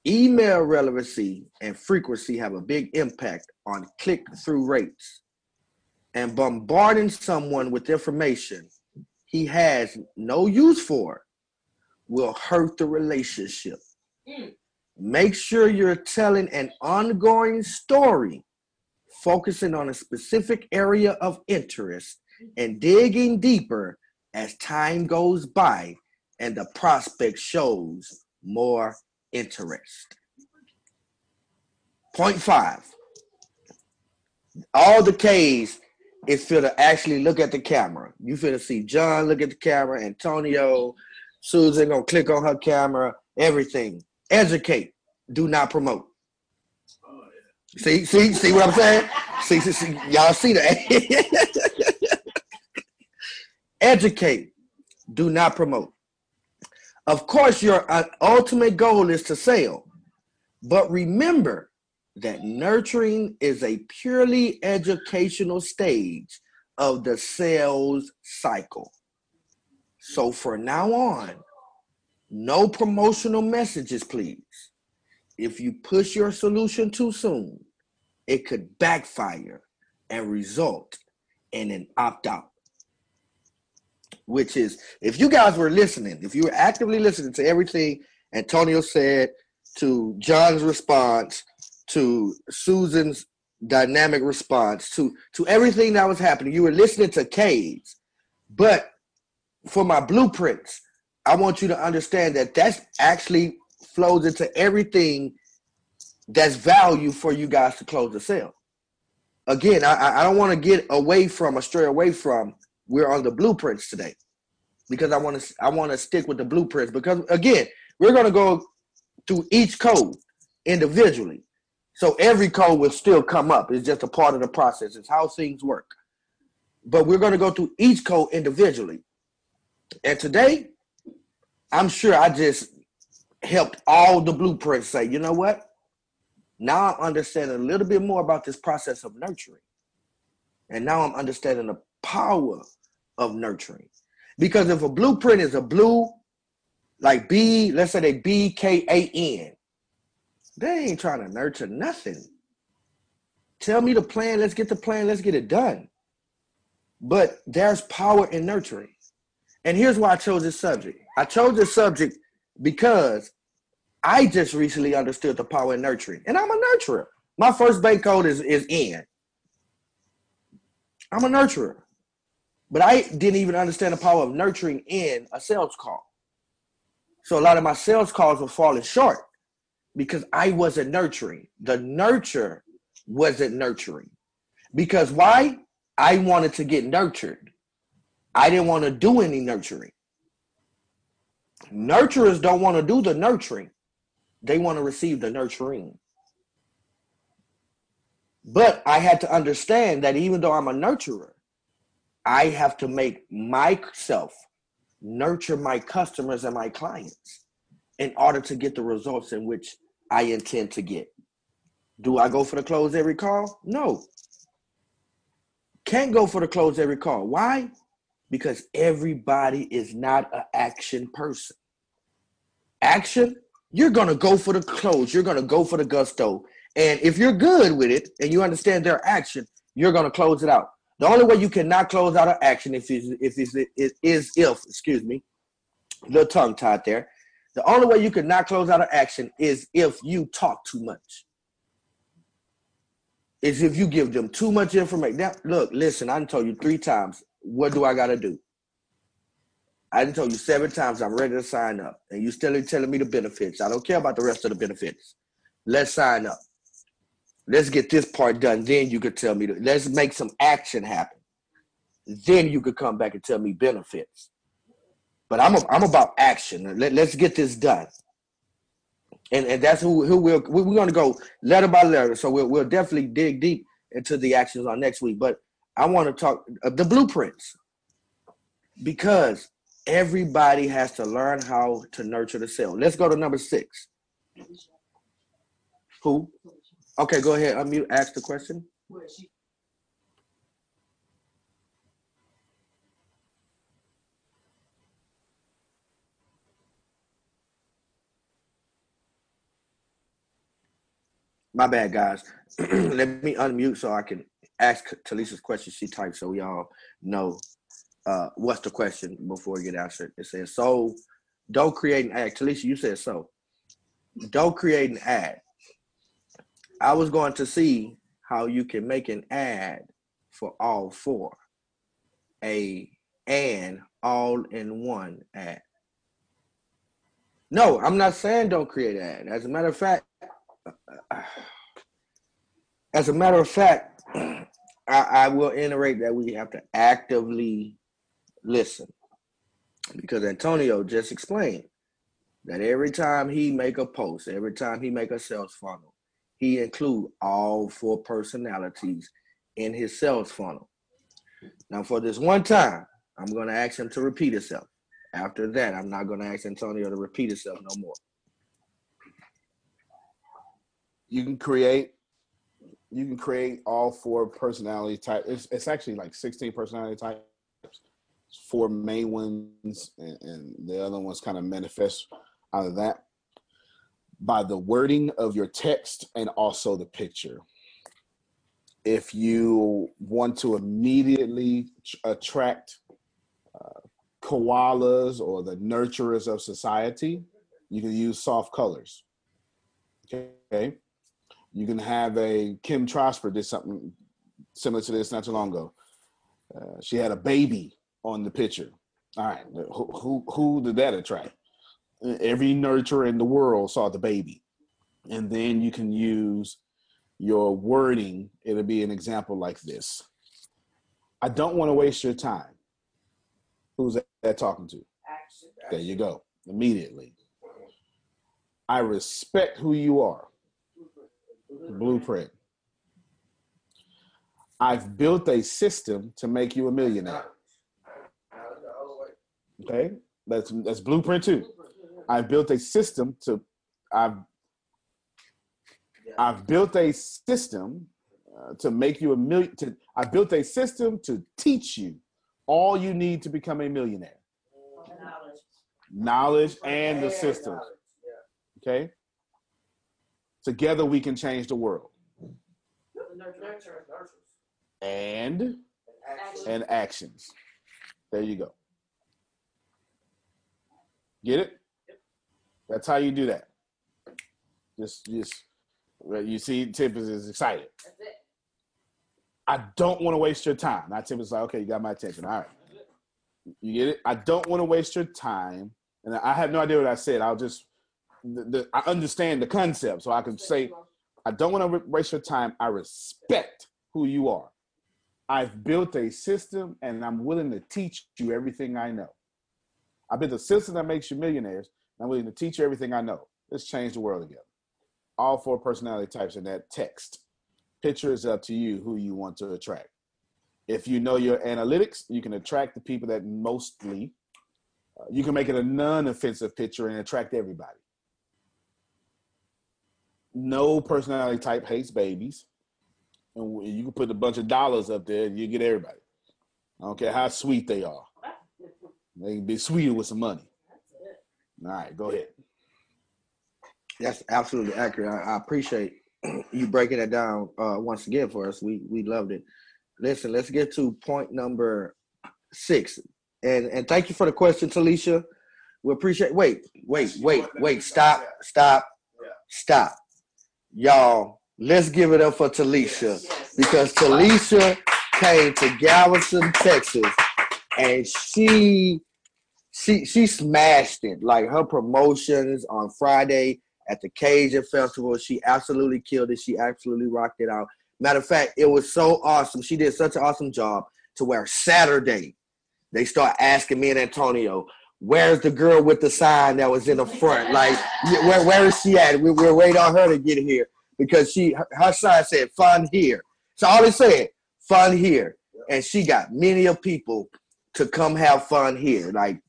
Email relevancy and frequency have a big impact on click-through rates. And bombarding someone with information he has no use for will hurt the relationship. Mm. Make sure you're telling an ongoing story, focusing on a specific area of interest and digging deeper as time goes by and the prospect shows more interest. Point five, all the K's is for to actually look at the camera. You feel to see John look at the camera, Antonio, Susan gonna click on her camera, everything. Educate, do not promote. Oh, yeah. See, see, see what I'm saying? see, see, see, y'all see that? Educate, do not promote. Of course, your ultimate goal is to sell, but remember that nurturing is a purely educational stage of the sales cycle. So from now on, no promotional messages, please. If you push your solution too soon, it could backfire and result in an opt-out. Which is, if you guys were listening, if you were actively listening to everything Antonio said, to John's response, to Susan's dynamic response, to, to everything that was happening. You were listening to K's, but for my blueprints, I want you to understand that that's actually flows into everything that's value for you guys to close the sale. Again, I, I don't want to get away from or stray away from we're on the blueprints today because I want to I want to stick with the blueprints because, again, we're going to go through each code individually. So every code will still come up. It's just a part of the process. It's how things work. But we're going to go through each code individually. And today, I'm sure I just helped all the blueprints say, you know what? Now I understand a little bit more about this process of nurturing. And now I'm understanding the power of nurturing. Because if a blueprint is a blue, like B, let's say they B K A N, they ain't trying to nurture nothing. Tell me the plan, let's get the plan, let's get it done. But there's power in nurturing. And here's why I chose this subject. I chose this subject because I just recently understood the power in nurturing. And I'm a nurturer. My first bank code is, is N. I'm a nurturer. But I didn't even understand the power of nurturing in a sales call. So a lot of my sales calls were falling short because I wasn't nurturing. The nurture wasn't nurturing. Because why? I wanted to get nurtured. I didn't want to do any nurturing. Nurturers don't want to do the nurturing. They want to receive the nurturing. But I had to understand that even though I'm a nurturer, I have to make myself nurture my customers and my clients in order to get the results in which I intend to get. Do I go for the close every call? No. Can't go for the close every call. Why? Because everybody is not an action person. Action, you're going to go for the close. You're going to go for the gusto. And if you're good with it and you understand their action, you're going to close it out. The only way you cannot close out an action if is if is is is if excuse me, little tongue tied there. The only way you cannot close out an action is if you talk too much. Is if you give them too much information. Now, look, listen, I done told you three times. What do I gotta do? I done told you seven times. I'm ready to sign up, and you still ain't telling me the benefits. I don't care about the rest of the benefits. Let's sign up. Let's get this part done. Then you could tell me, to, let's make some action happen. Then you could come back and tell me benefits. But I'm a, I'm about action. Let, let's get this done. And and that's who who we'll, we're going to go letter by letter. So we'll, we'll definitely dig deep into the actions on next week. But I want to talk uh, the blueprints. Because everybody has to learn how to nurture the sale. Let's go to number six. Who? Okay, go ahead. Unmute. Ask the question. Where is she? My bad, guys. Let me unmute so I can ask Talisha's question she typed so we all know uh, what's the question before it gets answered. It says, so don't create an ad. Talisha, you said so. Don't create an ad. I was going to see how you can make an ad for all four, a and all-in-one ad. No, I'm not saying don't create an ad. As a matter of fact, as a matter of fact, I, I will iterate that we have to actively listen because Antonio just explained that every time he make a post, every time he make a sales funnel, he include all four personalities in his sales funnel. Now, for this one time, I'm going to ask him to repeat himself. After that, I'm not going to ask Antonio to repeat himself no more. You can create, you can create all four personality types. It's, it's actually like sixteen personality types. Four main ones, and, and the other ones kind of manifest out of that. By the wording of your text and also the picture. If you want to immediately attract uh, koalas or the nurturers of society, you can use soft colors, okay? You can have a, Kim Trosper did something similar to this not too long ago. Uh, she had a baby on the picture. All right, who, who, who did that attract? Every nurturer in the world saw the baby. And then you can use your wording. It'll be an example like this. I don't want to waste your time. Who's that talking to? Action. There you go. Immediately. I respect who you are. Blueprint. Blueprint. I've built a system to make you a millionaire. Okay. That's, that's blueprint too. I've built a system to, I've, I've built a system uh, to make you a million, to, I built a system to teach you all you need to become a millionaire. knowledge and the system. Okay? Together we can change the world. And and actions. There you go. Get it? That's how you do that. Just, just you see, Tippins is excited. That's it. I don't want to waste your time. Now Tippins is like, okay, you got my attention. All right. You get it? I don't want to waste your time. And I have no idea what I said. I'll just, the, the, I understand the concept. So I can say, I don't want to waste your time. I respect who you are. I've built a system and I'm willing to teach you everything I know. I built a system that makes you millionaires. And I'm willing to teach you everything I know. Let's change the world together. All four personality types in that text. Picture is up to you who you want to attract. If you know your analytics, you can attract the people that mostly, uh, you can make it a non-offensive picture and attract everybody. No personality type hates babies. And you can put a bunch of dollars up there and you get everybody. I don't care how sweet they are. They can be sweeter with some money. All right, go ahead. That's absolutely accurate. I, I appreciate you breaking it down uh, once again for us. We we loved it. Listen, let's get to point number six. And and thank you for the question, Talisha. We appreciate, wait, wait, wait, wait, stop, stop, stop. Y'all, let's give it up for Talisha, because Talisha came to Galveston, Texas, and she, she, she smashed it. Like her promotions on Friday at the Cajun Festival, she absolutely killed it. She absolutely rocked it out. Matter of fact, it was so awesome. She did such an awesome job to where Saturday, they start asking me and Antonio, where's the girl with the sign that was in the front? Like, where, where is she at? We, we're waiting on her to get here because she her, her sign said, fun here. So all they said, fun here. And she got many of people to come have fun here. Like,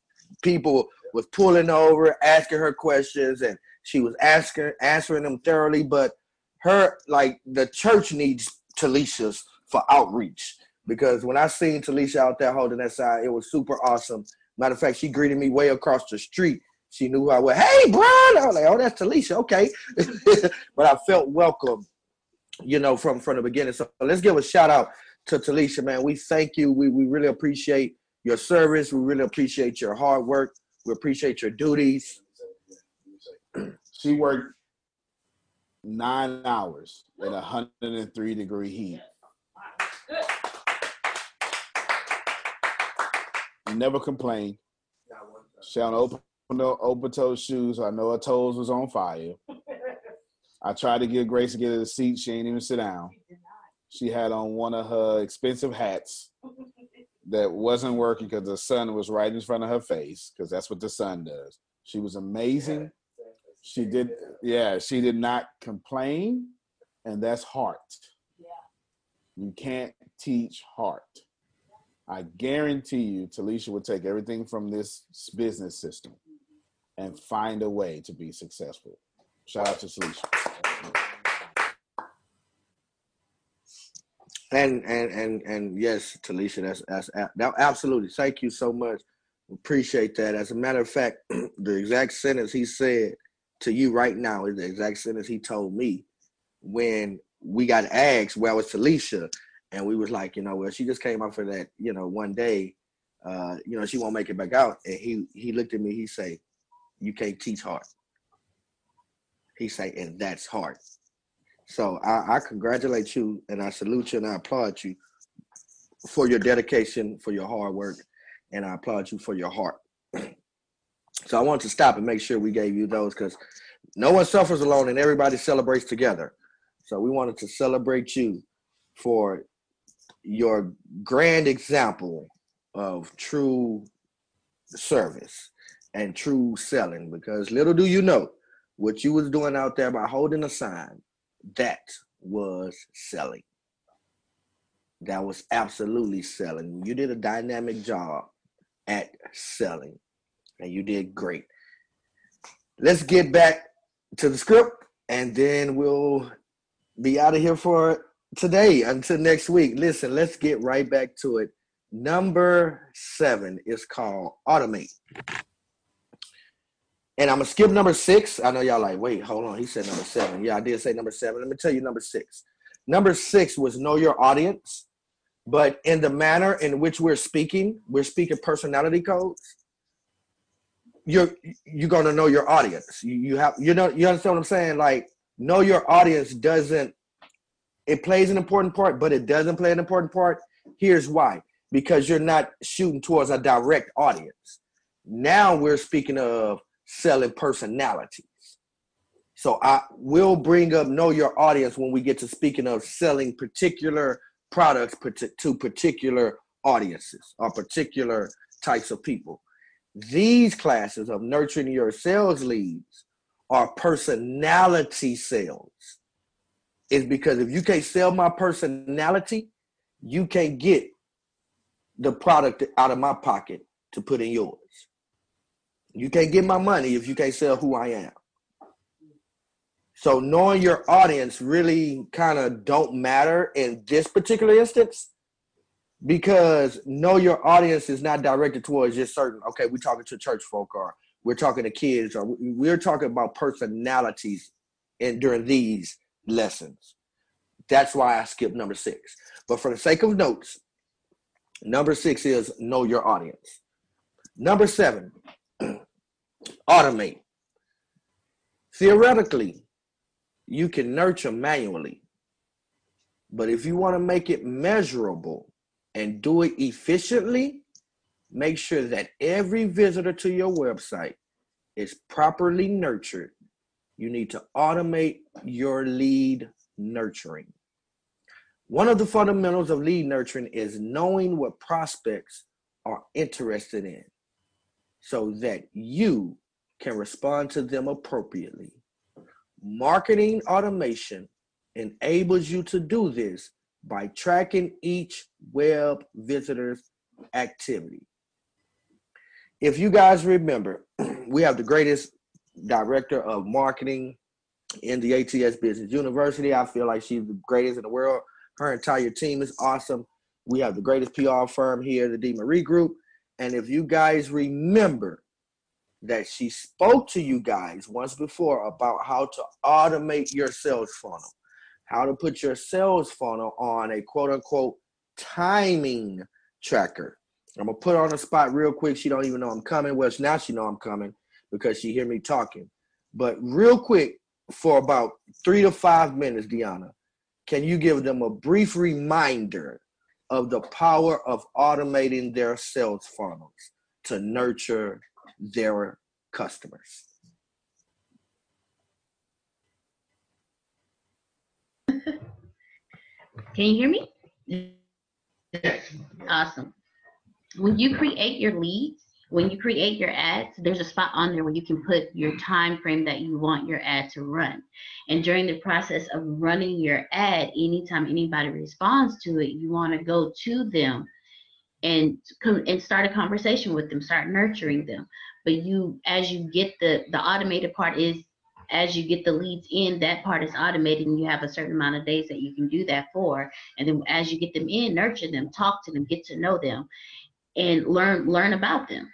people was pulling over, asking her questions, and she was asking, answering them thoroughly, but her, like, the church needs Talisha's for outreach, because when I seen Talisha out there holding that sign, it was super awesome. Matter of fact, she greeted me way across the street. She knew who I was. Hey, Brian! I was like, oh, that's Talisha, okay. But I felt welcome, you know, from, from the beginning. So let's give a shout out to Talisha, man. We thank you. We, we really appreciate your service. We really appreciate your hard work. We appreciate your duties. She worked nine hours at one hundred three degree heat. Never complained. She had open, open toe shoes. I know her toes was on fire. I tried to get Grace to get her a seat. She ain't even sit down. She had on one of her expensive hats that wasn't working because the sun was right in front of her face, because that's what the sun does. She was amazing. She did, yeah, she did not complain, and that's heart. Yeah. You can't teach heart. I guarantee you, Talisha would take everything from this business system and find a way to be successful. Shout out to Talisha. And, and, and, and yes, Talisha, that's, that's, that, absolutely. Thank you so much. Appreciate that. As a matter of fact, the exact sentence he said to you right now is the exact sentence he told me when we got asked where was Talisha, and we was like, you know, well, she just came out for that, you know, one day, uh, you know, she won't make it back out. And he he looked at me, he say, you can't teach heart. He say, and that's heart. So I, I congratulate you, and I salute you, and I applaud you for your dedication, for your hard work, and I applaud you for your heart. So I wanted to stop and make sure we gave you those, because no one suffers alone and everybody celebrates together. So we wanted to celebrate you for your grand example of true service and true selling, because little do you know what you was doing out there by holding a sign, that was selling. That was absolutely selling. You did a dynamic job at selling. And you did great. Let's get back to the script, and then we'll be out of here for today until next week. Listen, let's get right back to it. Number seven is called automate. And I'm going to skip number six. I know y'all like, wait, hold on. He said number seven. Yeah, I did say number seven. Let me tell you number six. Number six was know your audience. But in the manner in which we're speaking, we're speaking personality codes. You're you're gonna know your audience. You, you have you know you understand what I'm saying? Like, know your audience doesn't it plays an important part, but it doesn't play an important part. Here's why: because you're not shooting towards a direct audience. Now we're speaking of selling personalities. So I will bring up know your audience when we get to speaking of selling particular products to particular audiences or particular types of people. These classes of nurturing your sales leads are personality sales. It's because if you can't sell my personality, you can't get the product out of my pocket to put in yours. You can't get my money if you can't sell who I am. So knowing your audience really kind of don't matter in this particular instance, because know your audience is not directed towards just certain, okay, we're talking to church folk, or we're talking to kids, or we're talking about personalities and during these lessons. That's why I skipped number six. But for the sake of notes, number six is know your audience. Number seven, automate. Theoretically, you can nurture manually, but if you want to make it measurable and do it efficiently, make sure that every visitor to your website is properly nurtured. You need to automate your lead nurturing. One of the fundamentals of lead nurturing is knowing what prospects are interested in so that you can respond to them appropriately. Marketing automation enables you to do this by tracking each web visitor's activity. If you guys remember, we have the greatest director of marketing in the A T S Business University. I feel like she's the greatest in the world. Her entire team is awesome. We have the greatest P R firm here, the D Marie Group. And if you guys remember that she spoke to you guys once before about how to automate your sales funnel. How to put your sales funnel on a quote-unquote timing tracker. I'm going to put her on the spot real quick. She don't even know I'm coming. Well, now she know I'm coming because she hear me talking. But real quick, for about three to five minutes, Deanna, can you give them a brief reminder of the power of automating their sales funnels to nurture their customers? Can you hear me? Yes. Awesome. When you create your leads, when you create your ads, there's a spot on there where you can put your time frame that you want your ad to run. And during the process of running your ad, anytime anybody responds to it, you want to go to them and and start a conversation with them, start nurturing them. But you, as you get the, the automated part is, as you get the leads in, that part is automated and you have a certain amount of days that you can do that for. And then as you get them in, nurture them, talk to them, get to know them, and learn learn about them.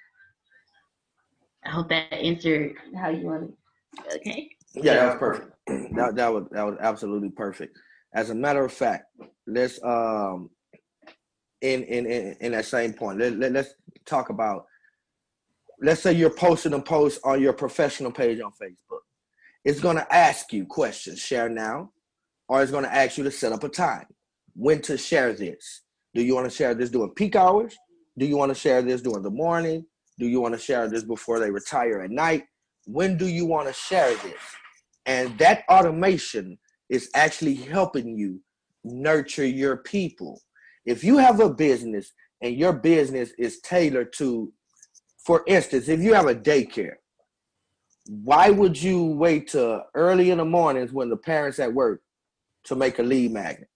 I hope that answered how you want it. Okay. Yeah, that was perfect. That, that, was, that was absolutely perfect. As a matter of fact, let's, um, in, in, in, in that same point, let, let, let's talk about, let's say you're posting a post on your professional page on Facebook. It's going to ask you questions, share now, or it's going to ask you to set up a time, when to share this. Do you want to share this during peak hours? Do you want to share this during the morning? Do you want to share this before they retire at night? When do you want to share this? And that automation is actually helping you nurture your people. If you have a business and your business is tailored to, for instance, if you have a daycare, why would you wait till early in the mornings when the parents at work to make a lead magnet?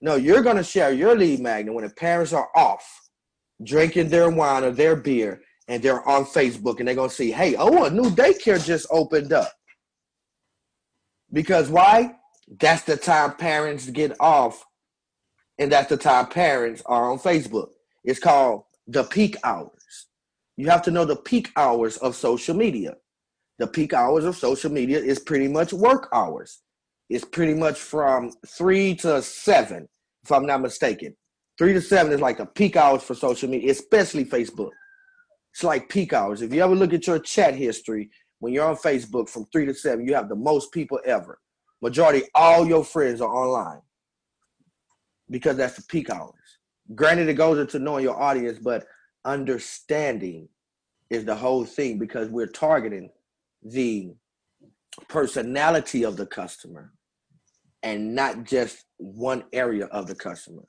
No, you're going to share your lead magnet when the parents are off drinking their wine or their beer and they're on Facebook and they're going to see, hey, oh, a new daycare just opened up. Because why? That's the time parents get off and that's the time parents are on Facebook. It's called the peak hours. You have to know the peak hours of social media. The peak hours of social media is pretty much work hours. It's pretty much from three to seven, if I'm not mistaken. Three to seven is like the peak hours for social media, especially Facebook. It's like peak hours. If you ever look at your chat history, when you're on Facebook from three to seven, you have the most people ever. Majority, all your friends are online because that's the peak hours. Granted, it goes into knowing your audience, but understanding is the whole thing because we're targeting the personality of the customer and not just one area of the customer,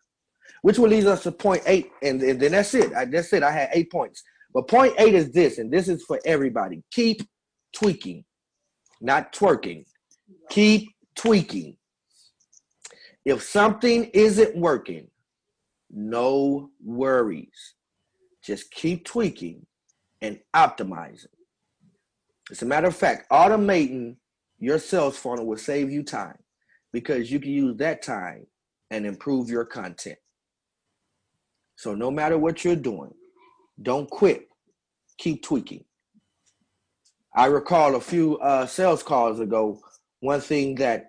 which will lead us to point eight. And, and then that's it. I, that's it. I had eight points. But point eight is this, and this is for everybody. Keep tweaking, not twerking. Keep tweaking. If something isn't working, no worries. Just keep tweaking and optimizing. As a matter of fact, automating your sales funnel will save you time because you can use that time and improve your content. So no matter what you're doing, don't quit. Keep tweaking. I recall a few uh, sales calls ago, one thing that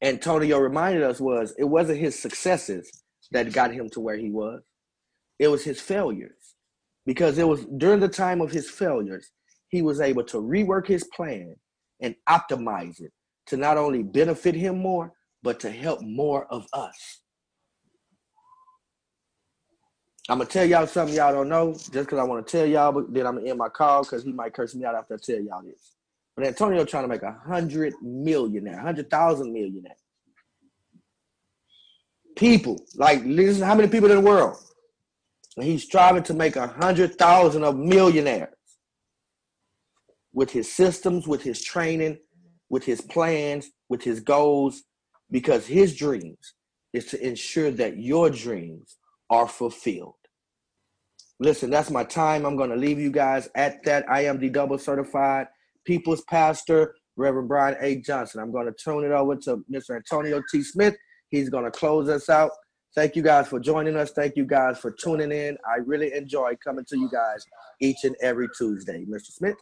Antonio reminded us was it wasn't his successes that got him to where he was. It was his failures, because it was during the time of his failures, he was able to rework his plan and optimize it to not only benefit him more, but to help more of us. I'm going to tell y'all something y'all don't know just because I want to tell y'all, but then I'm going to end my call because he might curse me out after I tell y'all this. But Antonio trying to make a hundred millionaire, one hundred thousand millionaire. People, like, listen, how many people in the world? And he's striving to make a one hundred thousand of millionaires with his systems, with his training, with his plans, with his goals, because his dreams is to ensure that your dreams are fulfilled. Listen, that's my time. I'm going to leave you guys at that. I am the double certified People's Pastor, Reverend Brian A. Johnson. I'm going to turn it over to Mister Antonio T. Smith. He's going to close us out. Thank you guys for joining us. Thank you guys for tuning in. I really enjoy coming to you guys each and every Tuesday. Mister Smith.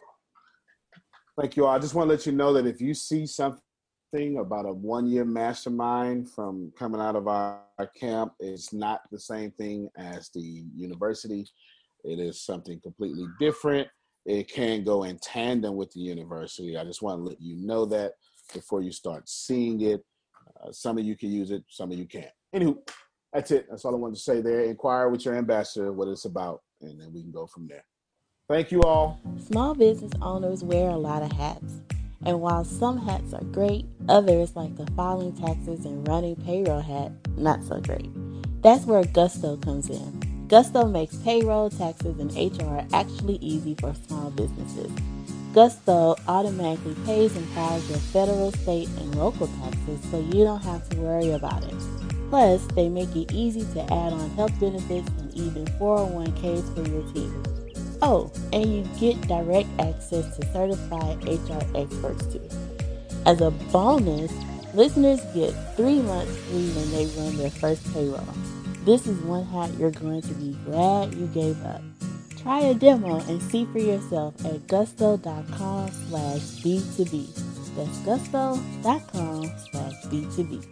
Thank you all. I just want to let you know that if you see something about a one-year mastermind from coming out of our, our camp, it's not the same thing as the university. It is something completely different. It can go in tandem with the university. I just want to let you know that before you start seeing it. Uh, some of you can use it, some of you can't. Anywho, that's it. That's all I wanted to say there. Inquire with your ambassador what it's about, and then we can go from there. Thank you all. Small business owners wear a lot of hats. And while some hats are great, others, like the filing taxes and running payroll hat, not so great. That's where Gusto comes in. Gusto makes payroll, taxes, and H R actually easy for small businesses. Gusto automatically pays and files your federal, state, and local taxes so you don't have to worry about it. Plus, they make it easy to add on health benefits and even four oh one k's for your team. Oh, and you get direct access to certified H R experts too. As a bonus, listeners get three months free when they run their first payroll. This is one hat you're going to be glad you gave up. Try a demo and see for yourself at gusto dot com slash B two B. That's gusto dot com slash B two B.